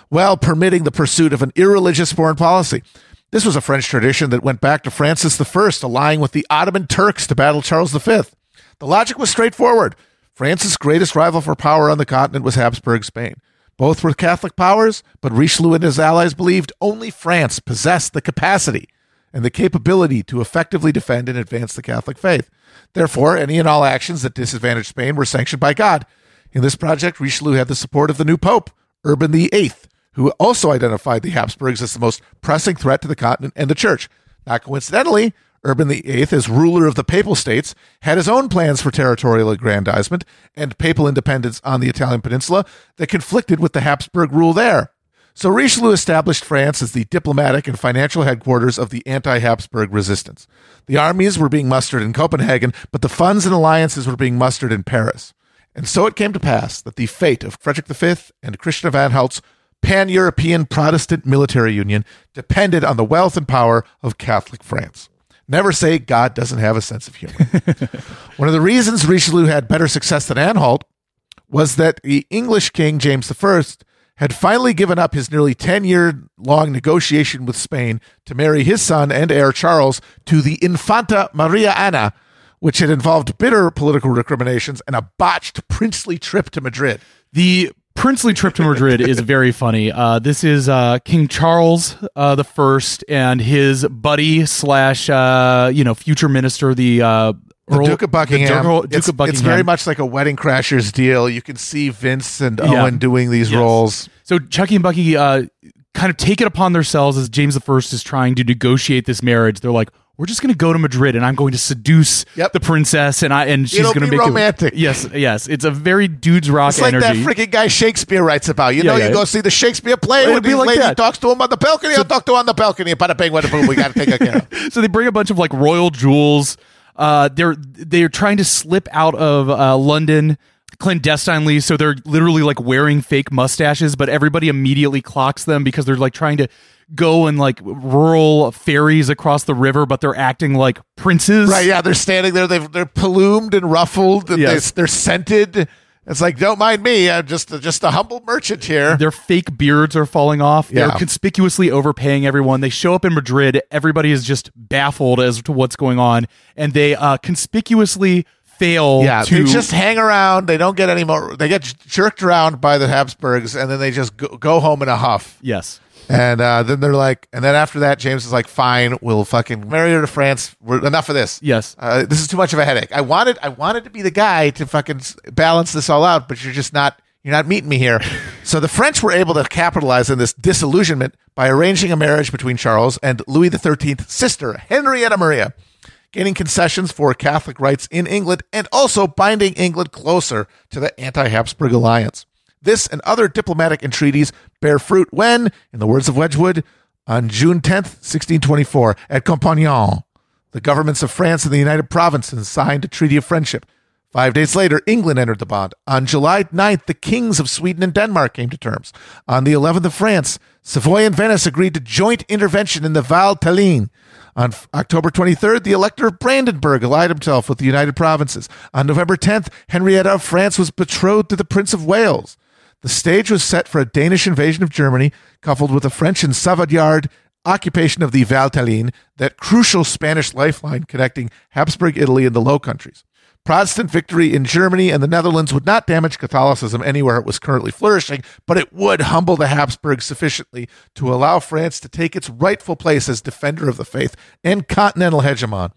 while permitting the pursuit of an irreligious foreign policy. This was a French tradition that went back to Francis the First, allying with the Ottoman Turks to battle Charles the Fifth. The logic was straightforward. France's greatest rival for power on the continent was Habsburg Spain. Both were Catholic powers, but Richelieu and his allies believed only France possessed the capacity and the capability to effectively defend and advance the Catholic faith. Therefore, any and all actions that disadvantaged Spain were sanctioned by God. In this project, Richelieu had the support of the new Pope, Urban the Eighth, who also identified the Habsburgs as the most pressing threat to the continent and the church. Not coincidentally, Urban the Eighth, as ruler of the Papal States, had his own plans for territorial aggrandizement and papal independence on the Italian peninsula that conflicted with the Habsburg rule there. So Richelieu established France as the diplomatic and financial headquarters of the anti-Habsburg resistance. The armies were being mustered in Copenhagen, but the funds and alliances were being mustered in Paris. And so it came to pass that the fate of Frederick the Fifth and Christian of Anhalt's pan-European Protestant military union depended on the wealth and power of Catholic France. Never say God doesn't have a sense of humor. One of the reasons Richelieu had better success than Anhalt was that the English king, James the First, had finally given up his nearly ten-year-long negotiation with Spain to marry his son and heir Charles to the Infanta Maria Ana, which had involved bitter political recriminations and a botched princely trip to Madrid. The princely trip to Madrid is very funny. Uh, this is uh, King Charles uh, the First and his buddy slash uh, you know future minister, the uh, Earl, the Duke of Buckingham. The Duke, Duke of Buckingham. It's very much like a Wedding Crashers deal. You can see Vince and yeah. Owen doing these yes. roles. So Chucky and Bucky uh, kind of take it upon themselves as James the First is trying to negotiate this marriage. They're like, we're just going to go to Madrid, and I'm going to seduce yep. the princess, and I and she's going to make romantic. It romantic. Yes, yes, it's a very dudes rock energy. It's like energy. That freaking guy Shakespeare writes about. You yeah, know, yeah, you yeah. go see the Shakespeare play, and the like lady that. talks to him on the balcony. So, I'll talk to him on the balcony. Bada bang, bada boom. We got to take a care of. So they bring a bunch of like royal jewels. Uh, they're they're trying to slip out of uh, London clandestinely, so they're literally like wearing fake mustaches, but everybody immediately clocks them because they're like trying to go in like rural ferries across the river, but they're acting like princes. Right, yeah, they're standing there, they've, they're plumed and ruffled, and yes. they, they're scented. It's like, don't mind me, I'm just, just a humble merchant here. Their fake beards are falling off. They're yeah. conspicuously overpaying everyone. They show up in Madrid, everybody is just baffled as to what's going on, and they uh, conspicuously fail yeah, to... They just hang around, they don't get any more, they get jerked around by the Habsburgs, and then they just go, go home in a huff. Yes. And uh, then they're like, and then after that, James is like, fine, we'll fucking marry her to France. We're, enough of this. Yes. Uh, this is too much of a headache. I wanted I wanted to be the guy to fucking balance this all out, but you're just not, you're not meeting me here. So the French were able to capitalize on this disillusionment by arranging a marriage between Charles and Louis the Thirteenth's sister, Henrietta Maria, gaining concessions for Catholic rights in England and also binding England closer to the anti-Habsburg alliance. This and other diplomatic entreaties bear fruit when, in the words of Wedgwood, on June tenth, sixteen twenty-four, at Compagnon, the governments of France and the United Provinces signed a treaty of friendship. Five days later, England entered the bond. On July ninth, the kings of Sweden and Denmark came to terms. On the eleventh of France, Savoy and Venice agreed to joint intervention in the Val Thorens. On October twenty-third, the Elector of Brandenburg allied himself with the United Provinces. On November tenth, Henrietta of France was betrothed to the Prince of Wales. The stage was set for a Danish invasion of Germany, coupled with a French and Savoyard occupation of the Val Thorens, that crucial Spanish lifeline connecting Habsburg Italy and the Low Countries. Protestant victory in Germany and the Netherlands would not damage Catholicism anywhere it was currently flourishing, but it would humble the Habsburgs sufficiently to allow France to take its rightful place as defender of the faith and continental hegemon.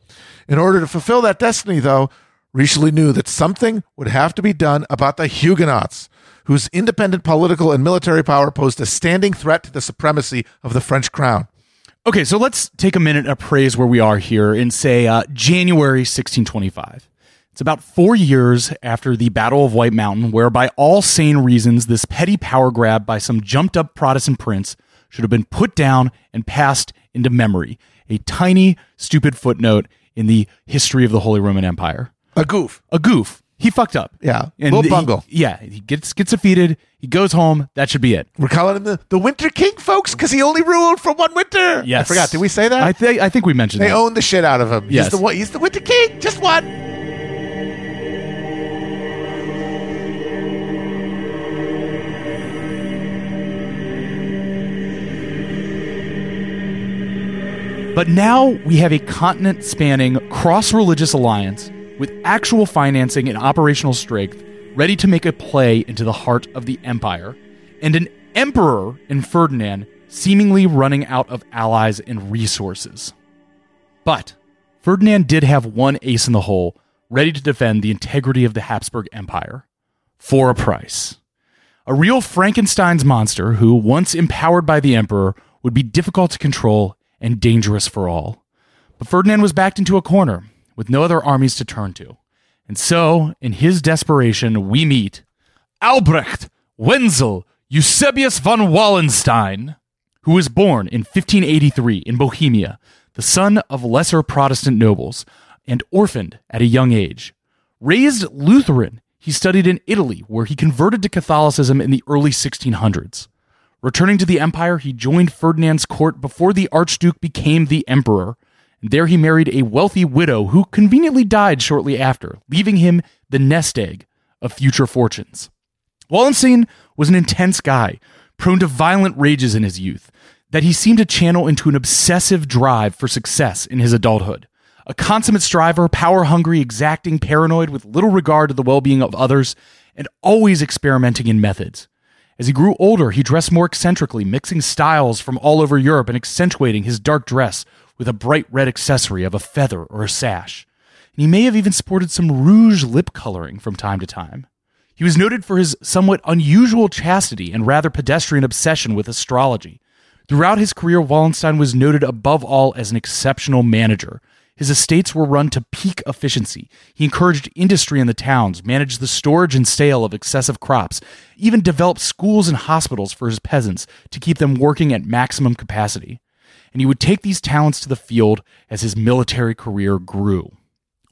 In order to fulfill that destiny, though, Richelieu knew that something would have to be done about the Huguenots, whose independent political and military power posed a standing threat to the supremacy of the French crown. Okay, so let's take a minute and appraise where we are here and say uh, January sixteen twenty-five. It's about four years after the Battle of White Mountain, where by all sane reasons, this petty power grab by some jumped-up Protestant prince should have been put down and passed into memory. A tiny, stupid footnote in the history of the Holy Roman Empire. A goof. A goof. He fucked up. Yeah. And little bungle. He, yeah. He gets gets defeated. He goes home. That should be it. We're calling him the, the Winter King, folks, because he only ruled for one winter. Yes. I forgot. Did we say that? I, th- I think we mentioned they that. They own the shit out of him. Yes. He's the, he's the Winter King. Just one. But now we have a continent-spanning cross-religious alliance with actual financing and operational strength ready to make a play into the heart of the empire, and an emperor in Ferdinand seemingly running out of allies and resources. But Ferdinand did have one ace in the hole, ready to defend the integrity of the Habsburg Empire, for a price. A real Frankenstein's monster who, once empowered by the emperor, would be difficult to control and dangerous for all. But Ferdinand was backed into a corner with no other armies to turn to. And so, in his desperation, we meet Albrecht Wenzel Eusebius von Wallenstein, who was born in fifteen eighty-three in Bohemia, the son of lesser Protestant nobles, and orphaned at a young age. Raised Lutheran, he studied in Italy, where he converted to Catholicism in the early sixteen hundreds. Returning to the empire, he joined Ferdinand's court before the Archduke became the emperor, and there he married a wealthy widow who conveniently died shortly after, leaving him the nest egg of future fortunes. Wallenstein was an intense guy, prone to violent rages in his youth, that he seemed to channel into an obsessive drive for success in his adulthood. A consummate striver, power-hungry, exacting, paranoid, with little regard to the well-being of others, and always experimenting in methods. As he grew older, he dressed more eccentrically, mixing styles from all over Europe and accentuating his dark dress with a bright red accessory of a feather or a sash. And he may have even sported some rouge lip coloring from time to time. He was noted for his somewhat unusual chastity and rather pedestrian obsession with astrology. Throughout his career, Wallenstein was noted above all as an exceptional manager. His estates were run to peak efficiency. He encouraged industry in the towns, managed the storage and sale of excessive crops, even developed schools and hospitals for his peasants to keep them working at maximum capacity. And he would take these talents to the field as his military career grew.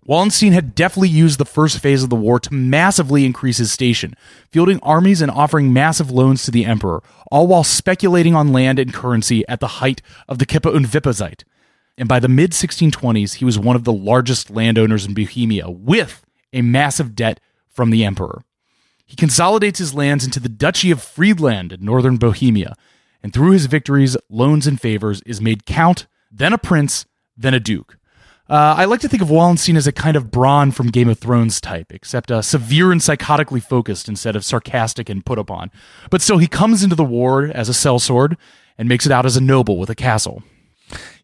Wallenstein had deftly used the first phase of the war to massively increase his station, fielding armies and offering massive loans to the emperor, all while speculating on land and currency at the height of the Kippe und Wippe Zeit. And by the mid sixteen twenties, he was one of the largest landowners in Bohemia, with a massive debt from the emperor. He consolidates his lands into the Duchy of Friedland in northern Bohemia, and through his victories, loans, and favors, is made count, then a prince, then a duke. Uh, I like to think of Wallenstein as a kind of Bronn from Game of Thrones type, except uh, severe and psychotically focused instead of sarcastic and put upon. But still, he comes into the war as a sellsword and makes it out as a noble with a castle.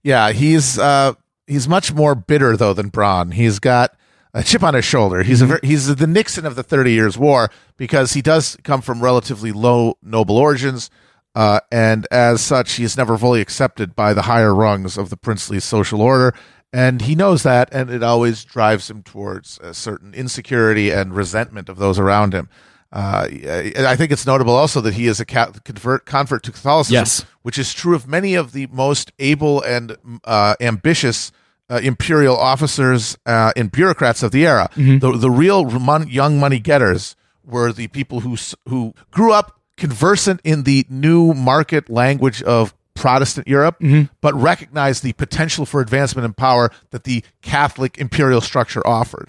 Yeah, he's uh, he's much more bitter though than Bronn. He's got a chip on his shoulder. He's a ver- he's the Nixon of the Thirty Years' War, because he does come from relatively low noble origins, uh, and as such, he is never fully accepted by the higher rungs of the princely social order, and he knows that, and it always drives him towards a certain insecurity and resentment of those around him. Uh, I think it's notable also that he is a convert convert to Catholicism, yes, which is true of many of the most able and uh, ambitious uh, imperial officers uh, and bureaucrats of the era. Mm-hmm. The the real mon- young money getters were the people who who grew up conversant in the new market language of Protestant Europe, mm-hmm. but recognized the potential for advancement and power that the Catholic imperial structure offered.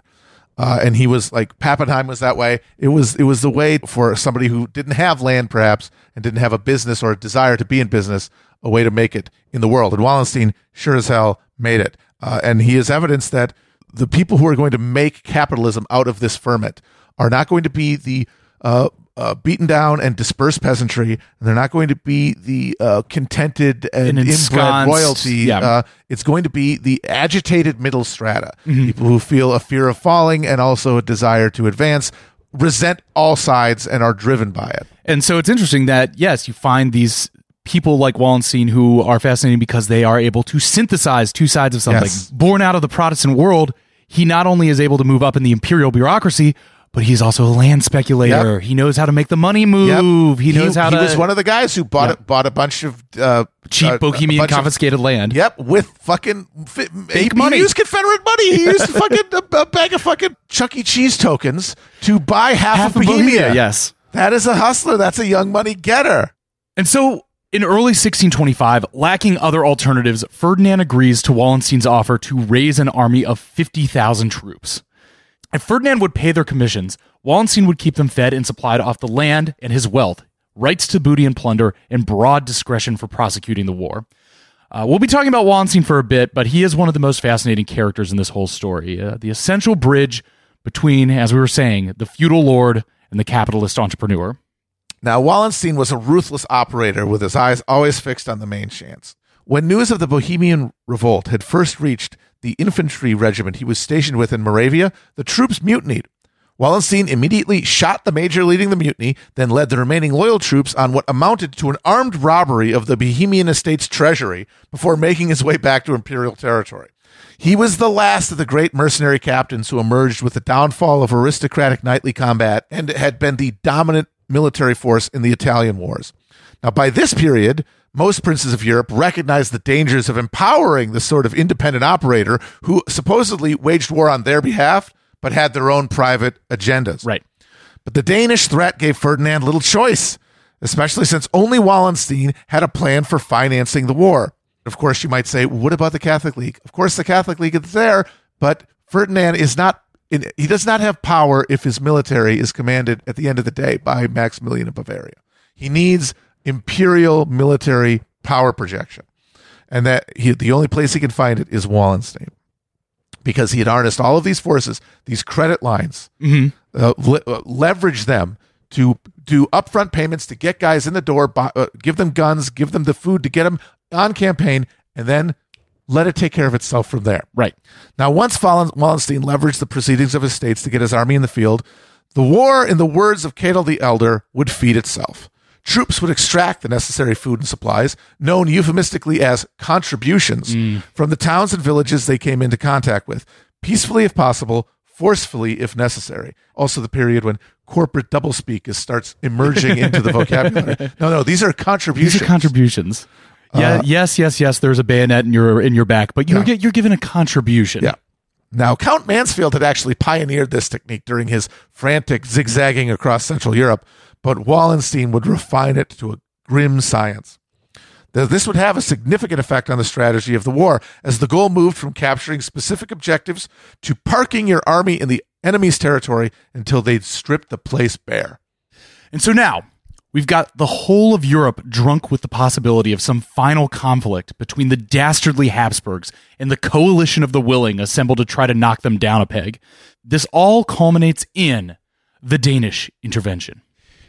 Uh, and he was like, Pappenheim was that way. It was it was the way for somebody who didn't have land, perhaps, and didn't have a business or a desire to be in business, a way to make it in the world. And Wallenstein sure as hell made it. Uh, and he is evidence that the people who are going to make capitalism out of this ferment are not going to be the uh, uh, beaten down and dispersed peasantry, and they're not going to be the uh, contented and, and inbred royalty. Yeah. Uh, it's going to be the agitated middle strata, mm-hmm. people who feel a fear of falling and also a desire to advance, resent all sides, and are driven by it. And so it's interesting that, yes, you find these people like Wallenstein who are fascinating because they are able to synthesize two sides of something. Yes. Born out of the Protestant world, he not only is able to move up in the imperial bureaucracy, But he's also a land speculator. Yep. He knows how to make the money move. Yep. He knows he, how he to... He was one of the guys who bought, yep. a, bought a bunch of... Uh, Cheap uh, Bohemian confiscated of, land. Yep, with fucking... Fake he, money. He used Confederate money. He used fucking a, a bag of fucking Chuck E. Cheese tokens to buy half, half of Bohemia. Bohemia. Yes. That is a hustler. That's a young money getter. And so... In early sixteen twenty-five, lacking other alternatives, Ferdinand agrees to Wallenstein's offer to raise an army of fifty thousand troops. If Ferdinand would pay their commissions, Wallenstein would keep them fed and supplied off the land and his wealth, rights to booty and plunder, and broad discretion for prosecuting the war. Uh, we'll be talking about Wallenstein for a bit, but he is one of the most fascinating characters in this whole story. Uh, the essential bridge between, as we were saying, the feudal lord and the capitalist entrepreneur. Now, Wallenstein was a ruthless operator with his eyes always fixed on the main chance. When news of the Bohemian revolt had first reached the infantry regiment he was stationed with in Moravia, the troops mutinied. Wallenstein immediately shot the major leading the mutiny, then led the remaining loyal troops on what amounted to an armed robbery of the Bohemian estate's treasury before making his way back to imperial territory. He was the last of the great mercenary captains who emerged with the downfall of aristocratic knightly combat and had been the dominant military force in the Italian wars. Now, by this period, most princes of Europe recognized the dangers of empowering the sort of independent operator who supposedly waged war on their behalf, but had their own private agendas. Right. But the Danish threat gave Ferdinand little choice, especially since only Wallenstein had a plan for financing the war. Of course, you might say, what about the Catholic League? Of course, the Catholic League is there, but Ferdinand is not In, he does not have power if his military is commanded at the end of the day by Maximilian of Bavaria. He needs imperial military power projection. And that he, the only place he can find it is Wallenstein. Because he had harnessed all of these forces, these credit lines, mm-hmm. uh, le- uh, leverage them to do upfront payments to get guys in the door, buy, uh, give them guns, give them the food to get them on campaign, and then let it take care of itself from there. Right. Now, once Wallenstein leveraged the proceedings of his states to get his army in the field, the war, in the words of Cato the Elder, would feed itself. Troops would extract the necessary food and supplies, known euphemistically as contributions, mm. from the towns and villages they came into contact with, peacefully if possible, forcefully if necessary. Also the period when corporate doublespeak is, starts emerging into the vocabulary. No, no, these are contributions. These are contributions. Yeah. Uh, yes. Yes. Yes. There's a bayonet in your in your back, but you're yeah. you're given a contribution. Yeah. Now, Count Mansfeld had actually pioneered this technique during his frantic zigzagging across Central Europe, but Wallenstein would refine it to a grim science. Now, this would have a significant effect on the strategy of the war, as the goal moved from capturing specific objectives to parking your army in the enemy's territory until they'd stripped the place bare. And so now, we've got the whole of Europe drunk with the possibility of some final conflict between the dastardly Habsburgs and the coalition of the willing assembled to try to knock them down a peg. This all culminates in the Danish intervention.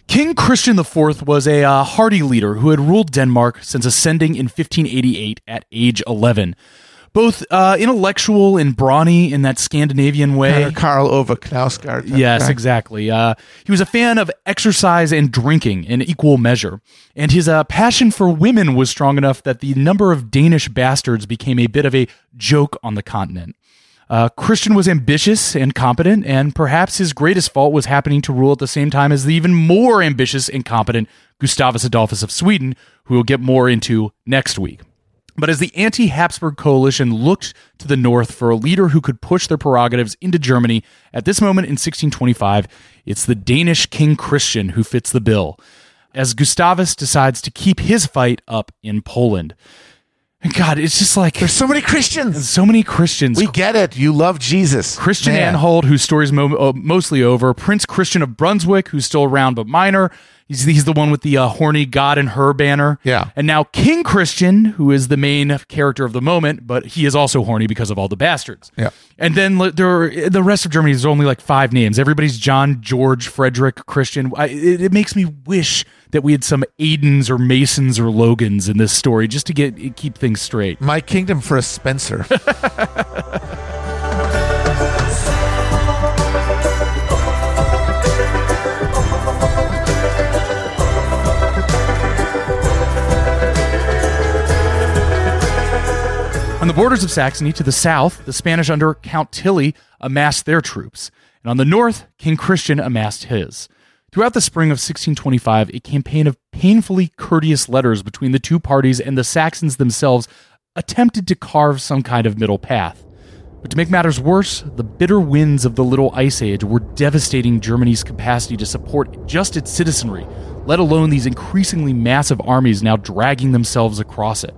King Christian the Fourth was a uh, hardy leader who had ruled Denmark since ascending in fifteen eighty-eight at age eleven. Both uh, intellectual and brawny in that Scandinavian way. Karl Ove Knausgaard. Yes, guy. Exactly. Uh, he was a fan of exercise and drinking in equal measure. And his uh, passion for women was strong enough that the number of Danish bastards became a bit of a joke on the continent. Uh, Christian was ambitious and competent, and perhaps his greatest fault was happening to rule at the same time as the even more ambitious and competent Gustavus Adolphus of Sweden, who we'll get more into next week. But as the anti-Habsburg coalition looked to the north for a leader who could push their prerogatives into Germany, at this moment in sixteen twenty-five, it's the Danish King Christian who fits the bill, as Gustavus decides to keep his fight up in Poland. And God, it's just like... There's so many Christians! So many Christians. We get it. You love Jesus. Christian Man. Anhalt, whose story's mo- uh, mostly over. Prince Christian of Brunswick, who's still around but minor. He's, he's the one with the uh, horny God and her banner. Yeah. And now King Christian, who is the main character of the moment, but he is also horny because of all the bastards. Yeah. And then there are, the rest of Germany is only like five names. Everybody's John, George, Frederick, Christian. I, it, it makes me wish that we had some Aidens or Masons or Logans in this story, just to get keep things straight. My kingdom for a Spencer. On the borders of Saxony to the south, the Spanish under Count Tilly amassed their troops, and on the north, King Christian amassed his. Throughout the spring of sixteen twenty-five, a campaign of painfully courteous letters between the two parties and the Saxons themselves attempted to carve some kind of middle path. But to make matters worse, the bitter winds of the Little Ice Age were devastating Germany's capacity to support just its citizenry, let alone these increasingly massive armies now dragging themselves across it.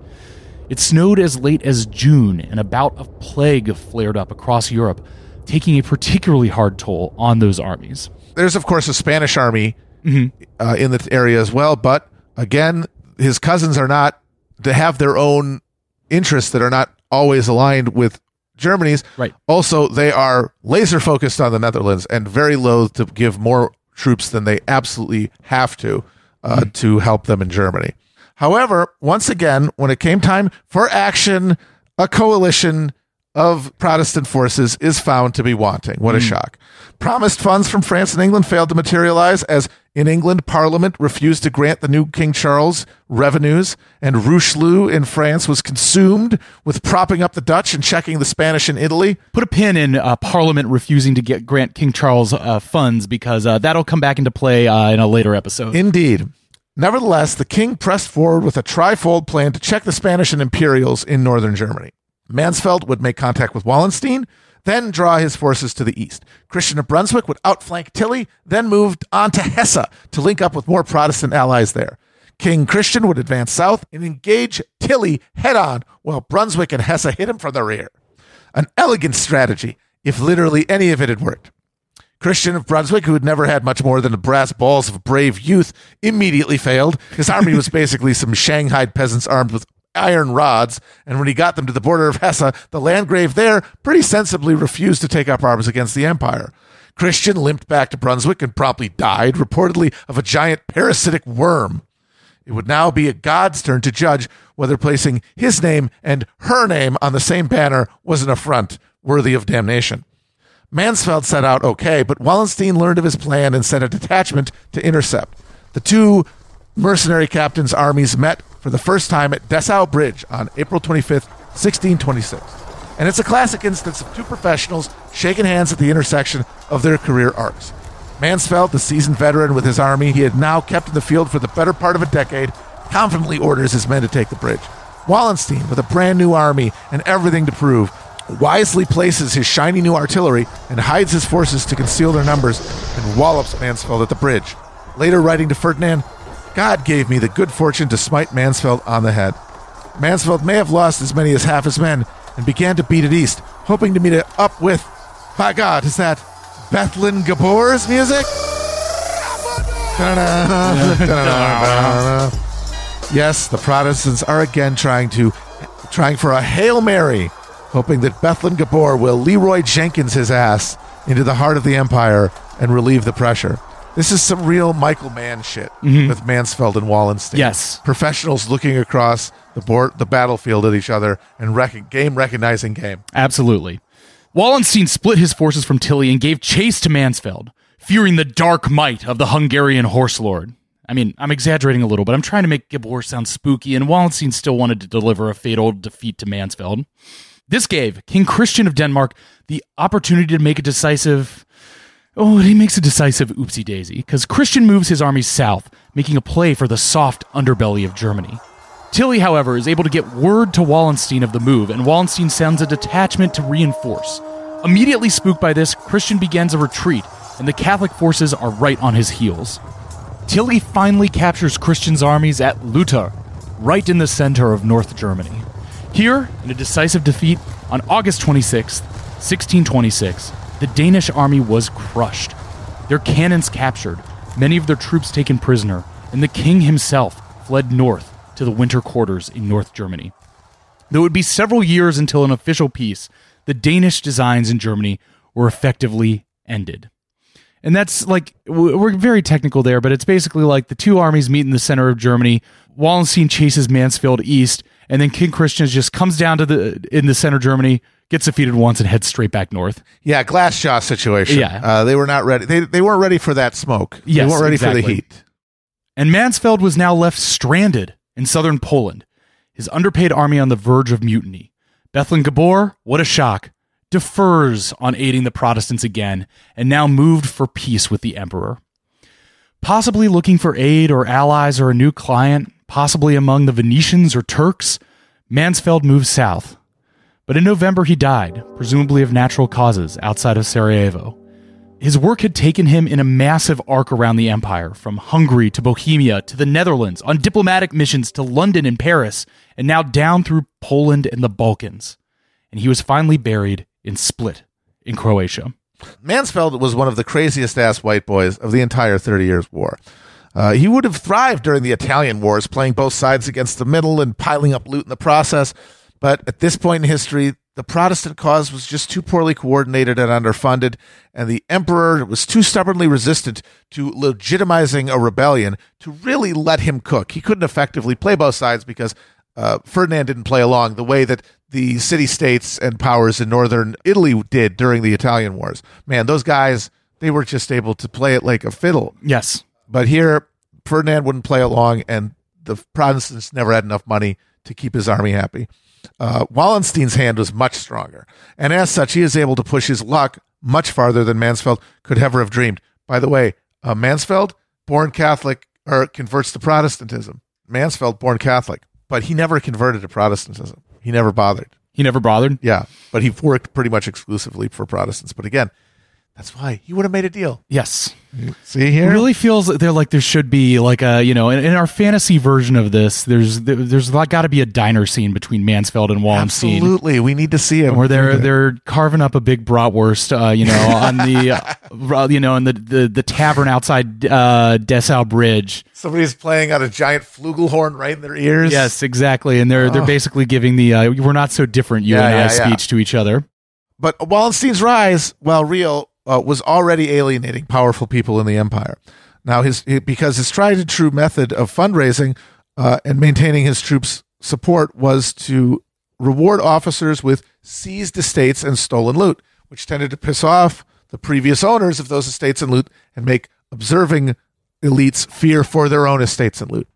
It snowed as late as June, and a bout of plague flared up across Europe, taking a particularly hard toll on those armies. There's, of course, a Spanish army mm-hmm. uh, in the area as well, but again, his cousins are not, they have their own interests that are not always aligned with Germany's. Right. Also, they are laser focused on the Netherlands and very loath to give more troops than they absolutely have to uh, mm. to help them in Germany. However, once again, when it came time for action, a coalition of Protestant forces is found to be wanting. What mm. a shock. Promised funds from France and England failed to materialize, as in England, Parliament refused to grant the new King Charles revenues, and Richelieu in France was consumed with propping up the Dutch and checking the Spanish in Italy. Put a pin in uh, Parliament refusing to get grant King Charles uh, funds, because uh, that'll come back into play uh, in a later episode. Indeed. Nevertheless, the king pressed forward with a trifold plan to check the Spanish and Imperials in northern Germany. Mansfeld would make contact with Wallenstein, then draw his forces to the east. Christian of Brunswick would outflank Tilly, then moved on to Hesse to link up with more Protestant allies there. King Christian would advance south and engage Tilly head-on, while Brunswick and Hesse hit him from the rear. An elegant strategy, if literally any of it had worked. Christian of Brunswick, who had never had much more than the brass balls of brave youth, immediately failed. His army was basically some Shanghaied peasants armed with iron rods, and when he got them to the border of Hesse, the Landgrave there pretty sensibly refused to take up arms against the Empire. Christian limped back to Brunswick and promptly died, reportedly of a giant parasitic worm. It would now be a god's turn to judge whether placing his name and her name on the same banner was an affront worthy of damnation. Mansfeld set out okay, but Wallenstein learned of his plan and sent a detachment to intercept. The two mercenary captains' armies met for the first time at Dessau Bridge on April twenty-fifth, sixteen twenty-six. And it's a classic instance of two professionals shaking hands at the intersection of their career arcs. Mansfeld, the seasoned veteran with his army he had now kept in the field for the better part of a decade, confidently orders his men to take the bridge. Wallenstein, with a brand new army and everything to prove, wisely places his shiny new artillery and hides his forces to conceal their numbers, and wallops Mansfeld at the bridge. Later writing to Ferdinand, "God gave me the good fortune to smite Mansfeld on the head." Mansfeld may have lost as many as half his men and began to beat it east, hoping to meet it up with, by God, is that Bethlen Gabor's music? Yes, the Protestants are again trying to trying for a Hail Mary, hoping that Bethlen Gabor will Leroy Jenkins his ass into the heart of the empire and relieve the pressure. This is some real Michael Mann shit mm-hmm. with Mansfeld and Wallenstein. Yes. Professionals looking across the board, the battlefield at each other, and rec- game recognizing game. Absolutely. Wallenstein split his forces from Tilly and gave chase to Mansfeld, fearing the dark might of the Hungarian horse lord. I mean, I'm exaggerating a little, but I'm trying to make Gabor sound spooky, and Wallenstein still wanted to deliver a fatal defeat to Mansfeld. This gave King Christian of Denmark the opportunity to make a decisive... Oh, he makes a decisive oopsie-daisy, because Christian moves his army south, making a play for the soft underbelly of Germany. Tilly, however, is able to get word to Wallenstein of the move, and Wallenstein sends a detachment to reinforce. Immediately spooked by this, Christian begins a retreat, and the Catholic forces are right on his heels. Tilly finally captures Christian's armies at Lutter, right in the center of North Germany. Here, in a decisive defeat, on August twenty-sixth, sixteen twenty-six, the Danish army was crushed, their cannons captured, many of their troops taken prisoner, and the king himself fled north to the winter quarters in North Germany. Though it would be several years until an official peace, the Danish designs in Germany were effectively ended. And that's like, we're very technical there, but it's basically like the two armies meet in the center of Germany, Wallenstein chases Mansfeld east, and then King Christian just comes down to the in the center of Germany, gets defeated once, and heads straight back north. Yeah, Glassjaw situation. Yeah, uh, they were not ready. They they weren't ready for that smoke. Yes, they weren't ready exactly. for the heat. And Mansfeld was now left stranded in southern Poland, his underpaid army on the verge of mutiny. Bethlen Gabor, what a shock, defers on aiding the Protestants again, and now moved for peace with the emperor. Possibly looking for aid or allies or a new client, possibly among the Venetians or Turks, Mansfeld moved south. But in November he died, presumably of natural causes, outside of Sarajevo. His work had taken him in a massive arc around the empire, from Hungary to Bohemia to the Netherlands, on diplomatic missions to London and Paris, and now down through Poland and the Balkans. And he was finally buried in Split, in Croatia. Mansfeld was one of the craziest-ass white boys of the entire Thirty Years' War. Uh, he would have thrived during the Italian wars, playing both sides against the middle and piling up loot in the process. But at this point in history, the Protestant cause was just too poorly coordinated and underfunded, and the emperor was too stubbornly resistant to legitimizing a rebellion to really let him cook. He couldn't effectively play both sides because uh, Ferdinand didn't play along the way that the city-states and powers in northern Italy did during the Italian wars. Man, those guys, they were just able to play it like a fiddle. Yes. But here, Ferdinand wouldn't play along, and the Protestants never had enough money to keep his army happy. Uh, Wallenstein's hand was much stronger, and as such, he is able to push his luck much farther than Mansfeld could ever have dreamed. By the way, uh, Mansfeld, born Catholic, or converts to Protestantism. Mansfeld, born Catholic, but he never converted to Protestantism. He never bothered. He never bothered? Yeah, but he worked pretty much exclusively for Protestants. But again, that's why he would have made a deal. Yes. See here? It really feels like they're like there should be like a, you know, in, in our fantasy version of this, there's there, there's got to be a diner scene between Mansfeld and Wallenstein. Absolutely. We need to see it. Where they're they're carving up a big bratwurst, uh, you know, on the uh, you know, in the, the, the tavern outside uh, Dessau Bridge. Somebody's playing on a giant flugelhorn right in their ears. Yes, exactly. And they're oh. they're basically giving the uh, we're not so different you yeah, and I yeah, speech yeah. to each other. But Wallenstein's rise, while real, Uh, was already alienating powerful people in the empire. Now, his, his because his tried and true method of fundraising uh, and maintaining his troops' support was to reward officers with seized estates and stolen loot, which tended to piss off the previous owners of those estates and loot and make observing elites fear for their own estates and loot.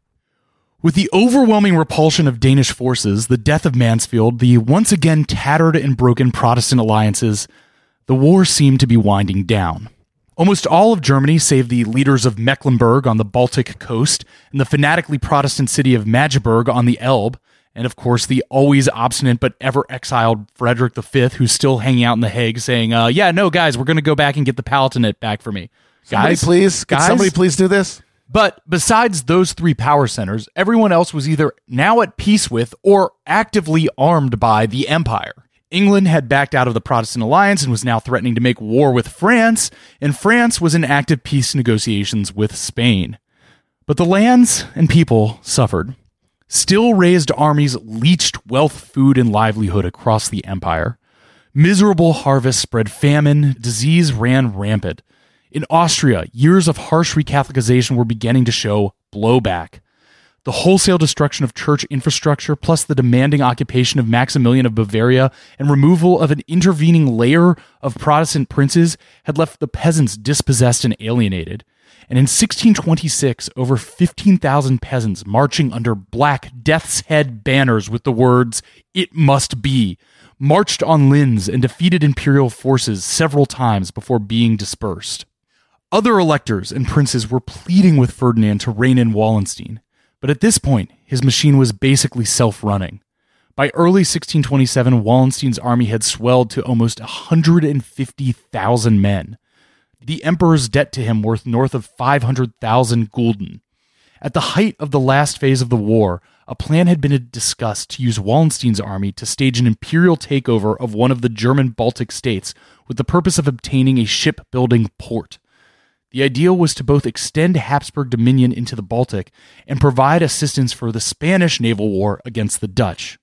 With the overwhelming repulsion of Danish forces, the death of Mansfeld, the once again tattered and broken Protestant alliances, the war seemed to be winding down. Almost all of Germany, save the leaders of Mecklenburg on the Baltic coast and the fanatically Protestant city of Magdeburg on the Elbe, and of course the always obstinate but ever exiled Frederick the Fifth, who's still hanging out in The Hague saying, uh, yeah, no, guys, we're going to go back and get the Palatinate back for me. Somebody guys, please, guys, somebody please do this. But besides those three power centers, everyone else was either now at peace with or actively armed by the empire. England had backed out of the Protestant alliance and was now threatening to make war with France, and France was in active peace negotiations with Spain. But the lands and people suffered. Still raised armies leached wealth, food, and livelihood across the empire. Miserable harvests spread famine, disease ran rampant. In Austria, years of harsh re-Catholicization were beginning to show blowback. The wholesale destruction of church infrastructure, plus the demanding occupation of Maximilian of Bavaria and removal of an intervening layer of Protestant princes, had left the peasants dispossessed and alienated. And in sixteen twenty-six, over fifteen thousand peasants marching under black Death's Head banners with the words, "It must be," marched on Linz and defeated imperial forces several times before being dispersed. Other electors and princes were pleading with Ferdinand to rein in Wallenstein. But at this point, his machine was basically self-running. By early sixteen twenty-seven, Wallenstein's army had swelled to almost one hundred fifty thousand men. The emperor's debt to him worth north of five hundred thousand gulden. At the height of the last phase of the war, a plan had been discussed to use Wallenstein's army to stage an imperial takeover of one of the German Baltic states with the purpose of obtaining a shipbuilding port. The idea was to both extend Habsburg dominion into the Baltic and provide assistance for the Spanish naval war against the Dutch.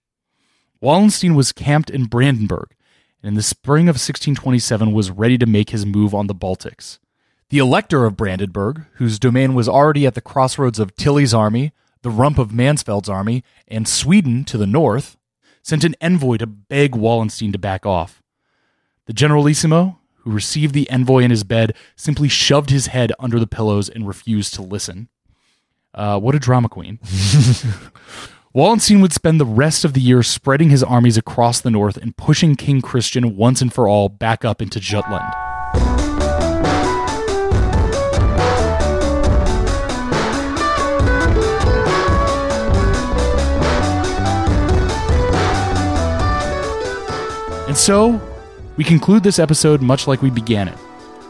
Wallenstein was camped in Brandenburg, and in the spring of sixteen twenty-seven was ready to make his move on the Baltics. The elector of Brandenburg, whose domain was already at the crossroads of Tilly's army, the rump of Mansfeld's army, and Sweden to the north, sent an envoy to beg Wallenstein to back off. The Generalissimo, who received the envoy in his bed, simply shoved his head under the pillows and refused to listen. Uh, what a drama queen. Wallenstein would spend the rest of the year spreading his armies across the north and pushing King Christian once and for all back up into Jutland. And so, we conclude this episode much like we began it.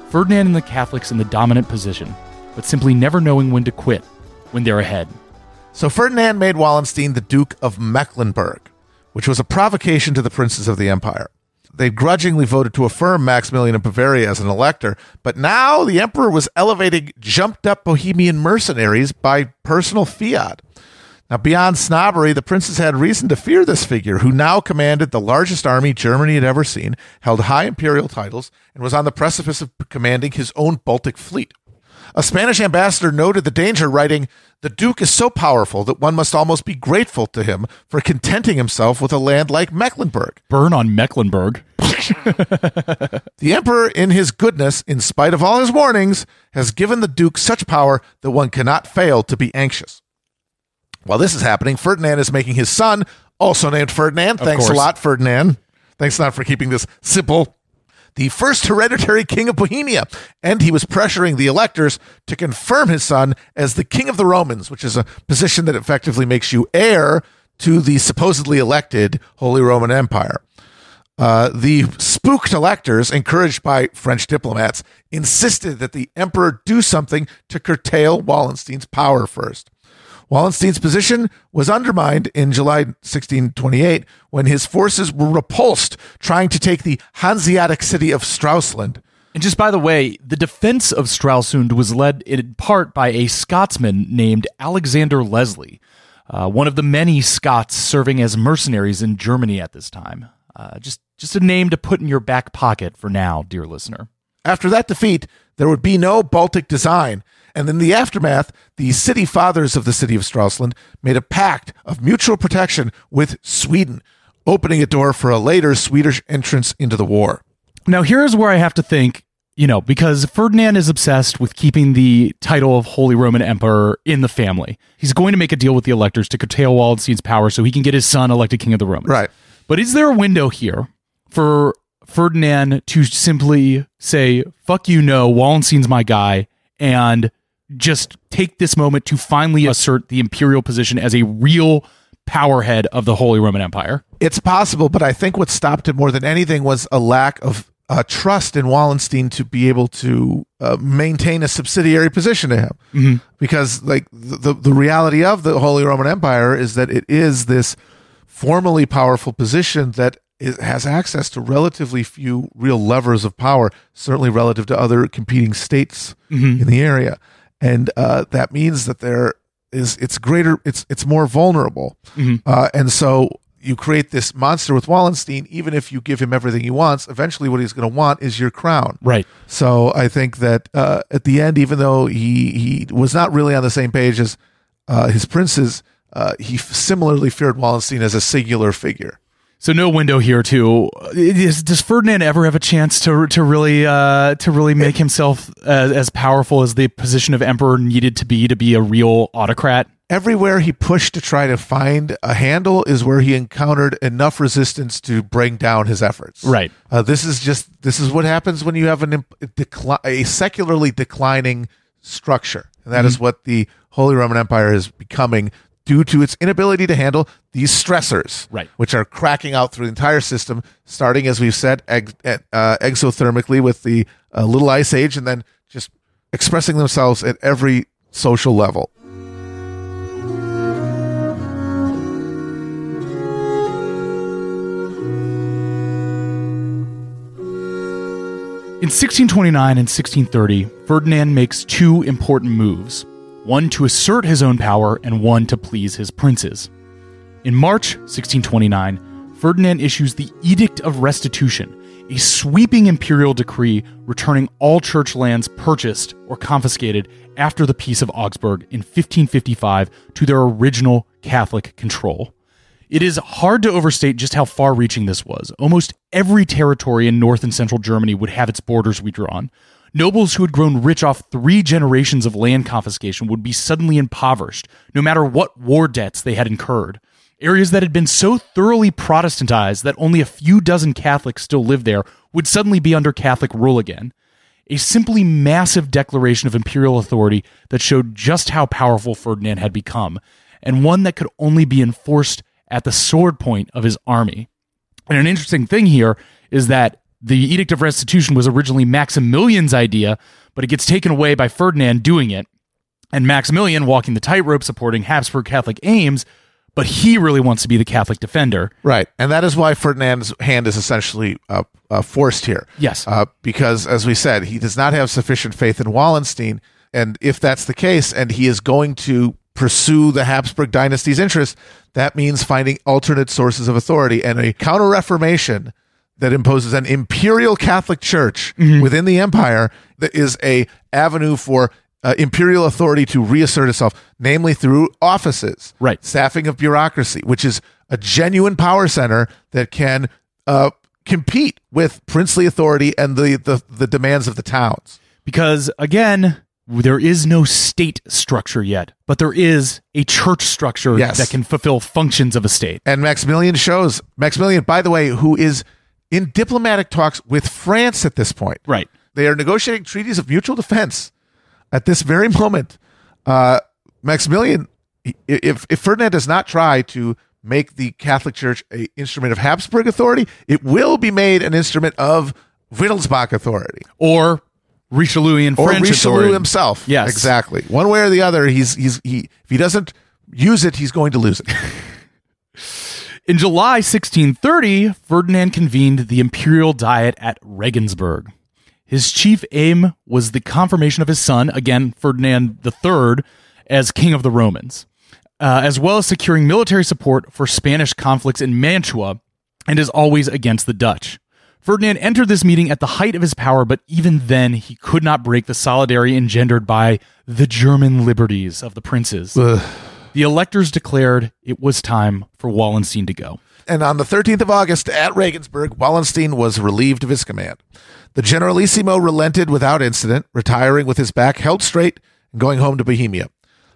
Ferdinand and the Catholics in the dominant position, but simply never knowing when to quit when they're ahead. So Ferdinand made Wallenstein the Duke of Mecklenburg, which was a provocation to the princes of the empire. They grudgingly voted to affirm Maximilian of Bavaria as an elector, but now the emperor was elevating jumped-up Bohemian mercenaries by personal fiat. Now, beyond snobbery, the princes had reason to fear this figure, who now commanded the largest army Germany had ever seen, held high imperial titles, and was on the precipice of commanding his own Baltic fleet. A Spanish ambassador noted the danger, writing, "The Duke is so powerful that one must almost be grateful to him for contenting himself with a land like Mecklenburg." Burn on Mecklenburg. The emperor, in his goodness, in spite of all his warnings, has given the Duke such power that one cannot fail to be anxious. While this is happening, Ferdinand is making his son, also named Ferdinand. Of Thanks course. a lot, Ferdinand. Thanks a lot for keeping this simple. The first hereditary king of Bohemia, and he was pressuring the electors to confirm his son as the king of the Romans, which is a position that effectively makes you heir to the supposedly elected Holy Roman Empire. Uh, the spooked electors, encouraged by French diplomats, insisted that the emperor do something to curtail Wallenstein's power first. Wallenstein's position was undermined in July sixteen twenty-eight when his forces were repulsed trying to take the Hanseatic city of Stralsund. And just by the way, the defense of Stralsund was led in part by a Scotsman named Alexander Leslie, uh, one of the many Scots serving as mercenaries in Germany at this time. Uh, just, just a name to put in your back pocket for now, dear listener. After that defeat, there would be no Baltic design. And in the aftermath, the city fathers of the city of Stralsund made a pact of mutual protection with Sweden, opening a door for a later Swedish entrance into the war. Now, here's where I have to think, you know, because Ferdinand is obsessed with keeping the title of Holy Roman Emperor in the family. He's going to make a deal with the electors to curtail Wallenstein's power so he can get his son elected king of the Romans. Right. But is there a window here for Ferdinand to simply say, fuck you, no, Wallenstein's my guy, and just take this moment to finally assert the imperial position as a real powerhead of the Holy Roman Empire? It's possible, but I think what stopped it more than anything was a lack of uh, trust in Wallenstein to be able to uh, maintain a subsidiary position to him. Mm-hmm. Because like the the reality of the Holy Roman Empire is that it is this formally powerful position that it has access to relatively few real levers of power, certainly relative to other competing states mm-hmm. in the area. And uh, that means that there is it's greater, it's it's more vulnerable, mm-hmm. uh, and so you create this monster with Wallenstein. Even if you give him everything he wants, eventually what he's going to want is your crown. Right. So I think that uh, at the end, even though he he was not really on the same page as uh, his princes, uh, he similarly feared Wallenstein as a singular figure. So no window here to is, does Ferdinand ever have a chance to to really uh, to really make himself as, as powerful as the position of emperor needed to be to be a real autocrat? Everywhere he pushed to try to find a handle is where he encountered enough resistance to bring down his efforts. Right. Uh, this is just this is what happens when you have an a, decli- a secularly declining structure, and that mm-hmm. is what the Holy Roman Empire is becoming, due to its inability to handle these stressors, right, which are cracking out through the entire system, starting, as we've said, ex- uh, exothermically with the uh, Little Ice Age, and then just expressing themselves at every social level. In sixteen twenty-nine and sixteen thirty, Ferdinand makes two important moves, one to assert his own power and one to please his princes. In March sixteen twenty-nine, Ferdinand issues the Edict of Restitution, a sweeping imperial decree returning all church lands purchased or confiscated after the Peace of Augsburg in fifteen fifty-five to their original Catholic control. It is hard to overstate just how far-reaching this was. Almost every territory in north and central Germany would have its borders redrawn. Nobles who had grown rich off three generations of land confiscation would be suddenly impoverished, no matter what war debts they had incurred. Areas that had been so thoroughly Protestantized that only a few dozen Catholics still lived there would suddenly be under Catholic rule again. A simply massive declaration of imperial authority that showed just how powerful Ferdinand had become, and one that could only be enforced at the sword point of his army. And an interesting thing here is that the Edict of Restitution was originally Maximilian's idea, but it gets taken away by Ferdinand doing it, and Maximilian walking the tightrope supporting Habsburg Catholic aims, but he really wants to be the Catholic defender. Right, and that is why Ferdinand's hand is essentially uh, uh, forced here. Yes. Uh, because, as we said, he does not have sufficient faith in Wallenstein, and if that's the case, and he is going to pursue the Habsburg dynasty's interests, that means finding alternate sources of authority, and a counter-reformation that imposes an imperial Catholic Church mm-hmm. within the empire that is a avenue for uh, imperial authority to reassert itself, namely through offices, right, staffing of bureaucracy, which is a genuine power center that can uh, compete with princely authority and the, the, the demands of the towns. Because, again, there is no state structure yet, but there is a church structure yes. that can fulfill functions of a state. And Maximilian shows, Maximilian, by the way, who is in diplomatic talks with France at this point. Right. They are negotiating treaties of mutual defense at this very moment. Uh, Maximilian, if, if Ferdinand does not try to make the Catholic Church an instrument of Habsburg authority, it will be made an instrument of Wittelsbach authority. Or Richelieuian French authority. Or Richelieu himself. Yes. Exactly. One way or the other, he's he's he if he doesn't use it, he's going to lose it. In July sixteen thirty, Ferdinand convened the Imperial Diet at Regensburg. His chief aim was the confirmation of his son, again, Ferdinand the Third, as King of the Romans, uh, as well as securing military support for Spanish conflicts in Mantua, and as always against the Dutch. Ferdinand entered this meeting at the height of his power, but even then he could not break the solidarity engendered by the German liberties of the princes. Ugh. The electors declared it was time for Wallenstein to go. And on the thirteenth of August at Regensburg, Wallenstein was relieved of his command. The Generalissimo relented without incident, retiring with his back held straight and going home to Bohemia.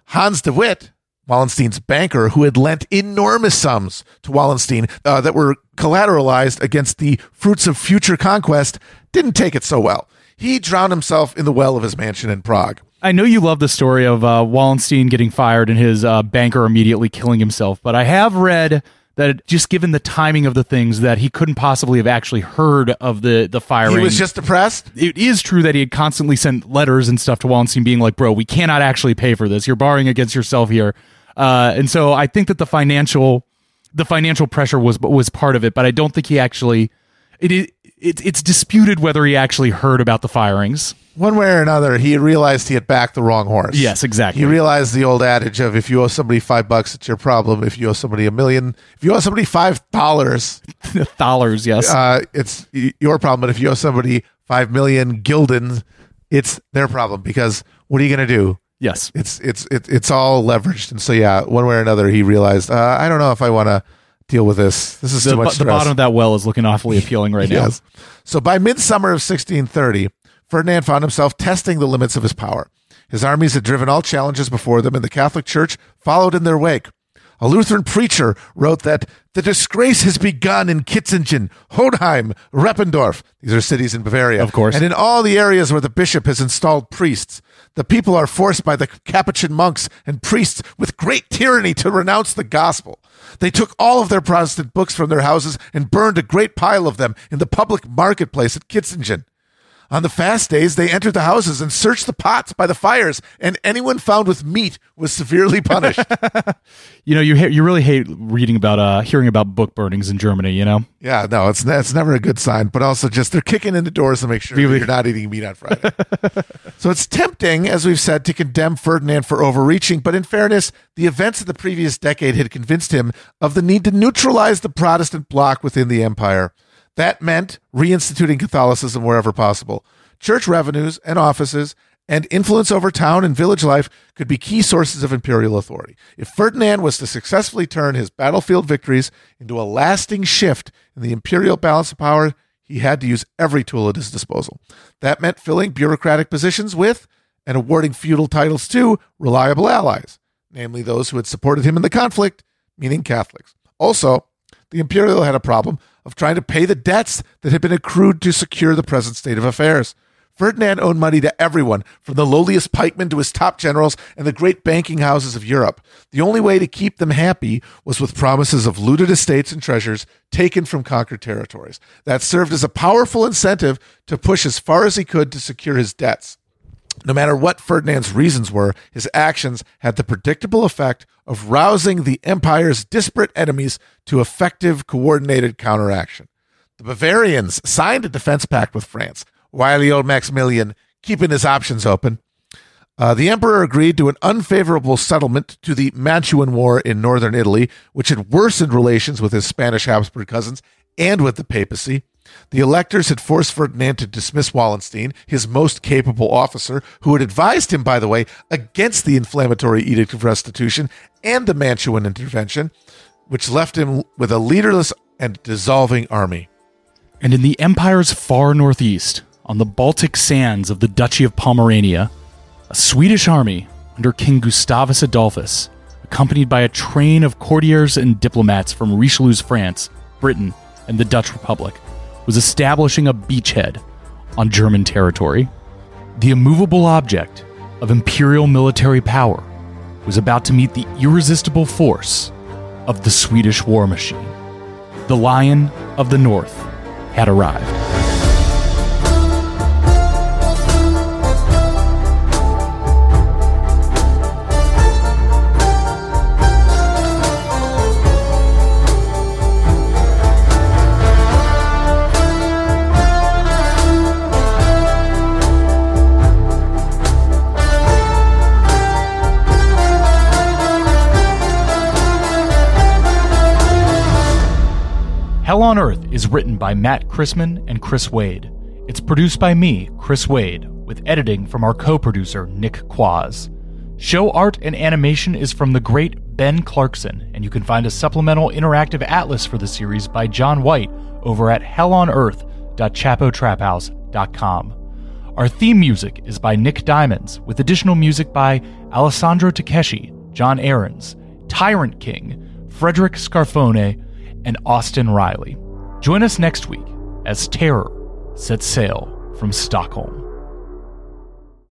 Hans de Witt, Wallenstein's banker, who had lent enormous sums to Wallenstein uh, that were collateralized against the fruits of future conquest, didn't take it so well. He drowned himself in the well of his mansion in Prague. I know you love the story of uh, Wallenstein getting fired and his uh, banker immediately killing himself, but I have read that just given the timing of the things that he couldn't possibly have actually heard of the, the firing. He was just depressed? It is true that he had constantly sent letters and stuff to Wallenstein being like, bro, we cannot actually pay for this. You're borrowing against yourself here. Uh, and so I think that the financial the financial pressure was was part of it, but I don't think he actually... It is it, it's disputed whether he actually heard about the firings. One way or another, he realized he had backed the wrong horse. Yes, exactly. He realized the old adage of if you owe somebody five bucks, it's your problem. If you owe somebody a million, if you owe somebody five dollars, dollars, yes, uh, it's your problem. But if you owe somebody five million gulden, it's their problem. Because what are you going to do? Yes, it's it's it, it's all leveraged. And so yeah, one way or another, he realized uh, I don't know if I want to deal with this. This is the, too much stress. The bottom of that well is looking awfully appealing right yes. now. So by midsummer of sixteen thirty, Ferdinand found himself testing the limits of his power. His armies had driven all challenges before them, and the Catholic Church followed in their wake. A Lutheran preacher wrote that the disgrace has begun in Kitzingen, Hohenheim, Reppendorf. These are cities in Bavaria. Of course. And in all the areas where the bishop has installed priests. The people are forced by the Capuchin monks and priests with great tyranny to renounce the gospel. They took all of their Protestant books from their houses and burned a great pile of them in the public marketplace at Kitzingen. On the fast days, they entered the houses and searched the pots by the fires, and anyone found with meat was severely punished. You know, you ha- you really hate reading about, uh, hearing about book burnings in Germany, you know? Yeah, no, it's, ne- it's never a good sign, but also just they're kicking in the doors to make sure really? you're not eating meat on Friday. So it's tempting, as we've said, to condemn Ferdinand for overreaching, but in fairness, the events of the previous decade had convinced him of the need to neutralize the Protestant bloc within the empire. That meant reinstituting Catholicism wherever possible. Church revenues and offices and influence over town and village life could be key sources of imperial authority. If Ferdinand was to successfully turn his battlefield victories into a lasting shift in the imperial balance of power, He had to use every tool at his disposal. That meant filling bureaucratic positions with and awarding feudal titles to reliable allies, namely those who had supported him in the conflict, meaning Catholics. Also, the imperial had a problem of trying to pay the debts that had been accrued to secure the present state of affairs. Ferdinand owed money to everyone, from the lowliest pikemen to his top generals and the great banking houses of Europe. The only way to keep them happy was with promises of looted estates and treasures taken from conquered territories. That served as a powerful incentive to push as far as he could to secure his debts. No matter what Ferdinand's reasons were, his actions had the predictable effect of rousing the empire's disparate enemies to effective, coordinated counteraction. The Bavarians signed a defense pact with France, wily old Maximilian keeping his options open. Uh, the emperor agreed to an unfavorable settlement to the Mantuan War in northern Italy, which had worsened relations with his Spanish Habsburg cousins and with the papacy. The electors had forced Ferdinand to dismiss Wallenstein, his most capable officer, who had advised him, by the way, against the inflammatory Edict of Restitution and the Mantuan intervention, which left him with a leaderless and dissolving army. And in the empire's far northeast, on the Baltic sands of the Duchy of Pomerania, a Swedish army under King Gustavus Adolphus, accompanied by a train of courtiers and diplomats from Richelieu's France, Britain, and the Dutch Republic, was establishing a beachhead on German territory. The immovable object of imperial military power was about to meet the irresistible force of the Swedish war machine. The Lion of the North had arrived. Hell on Earth is written by Matt Chrisman and Chris Wade. It's produced by me, Chris Wade, with editing from our co-producer, Nick Quaz. Show art and animation is from the great Ben Clarkson, and you can find a supplemental interactive atlas for the series by John White over at hell on earth dot chapo trap house dot com. Our theme music is by Nick Diamonds, with additional music by Alessandro Takeshi, John Ahrens, Tyrant King, Frederick Scarfone, and Austin Riley. Join us next week as terror sets sail from Stockholm.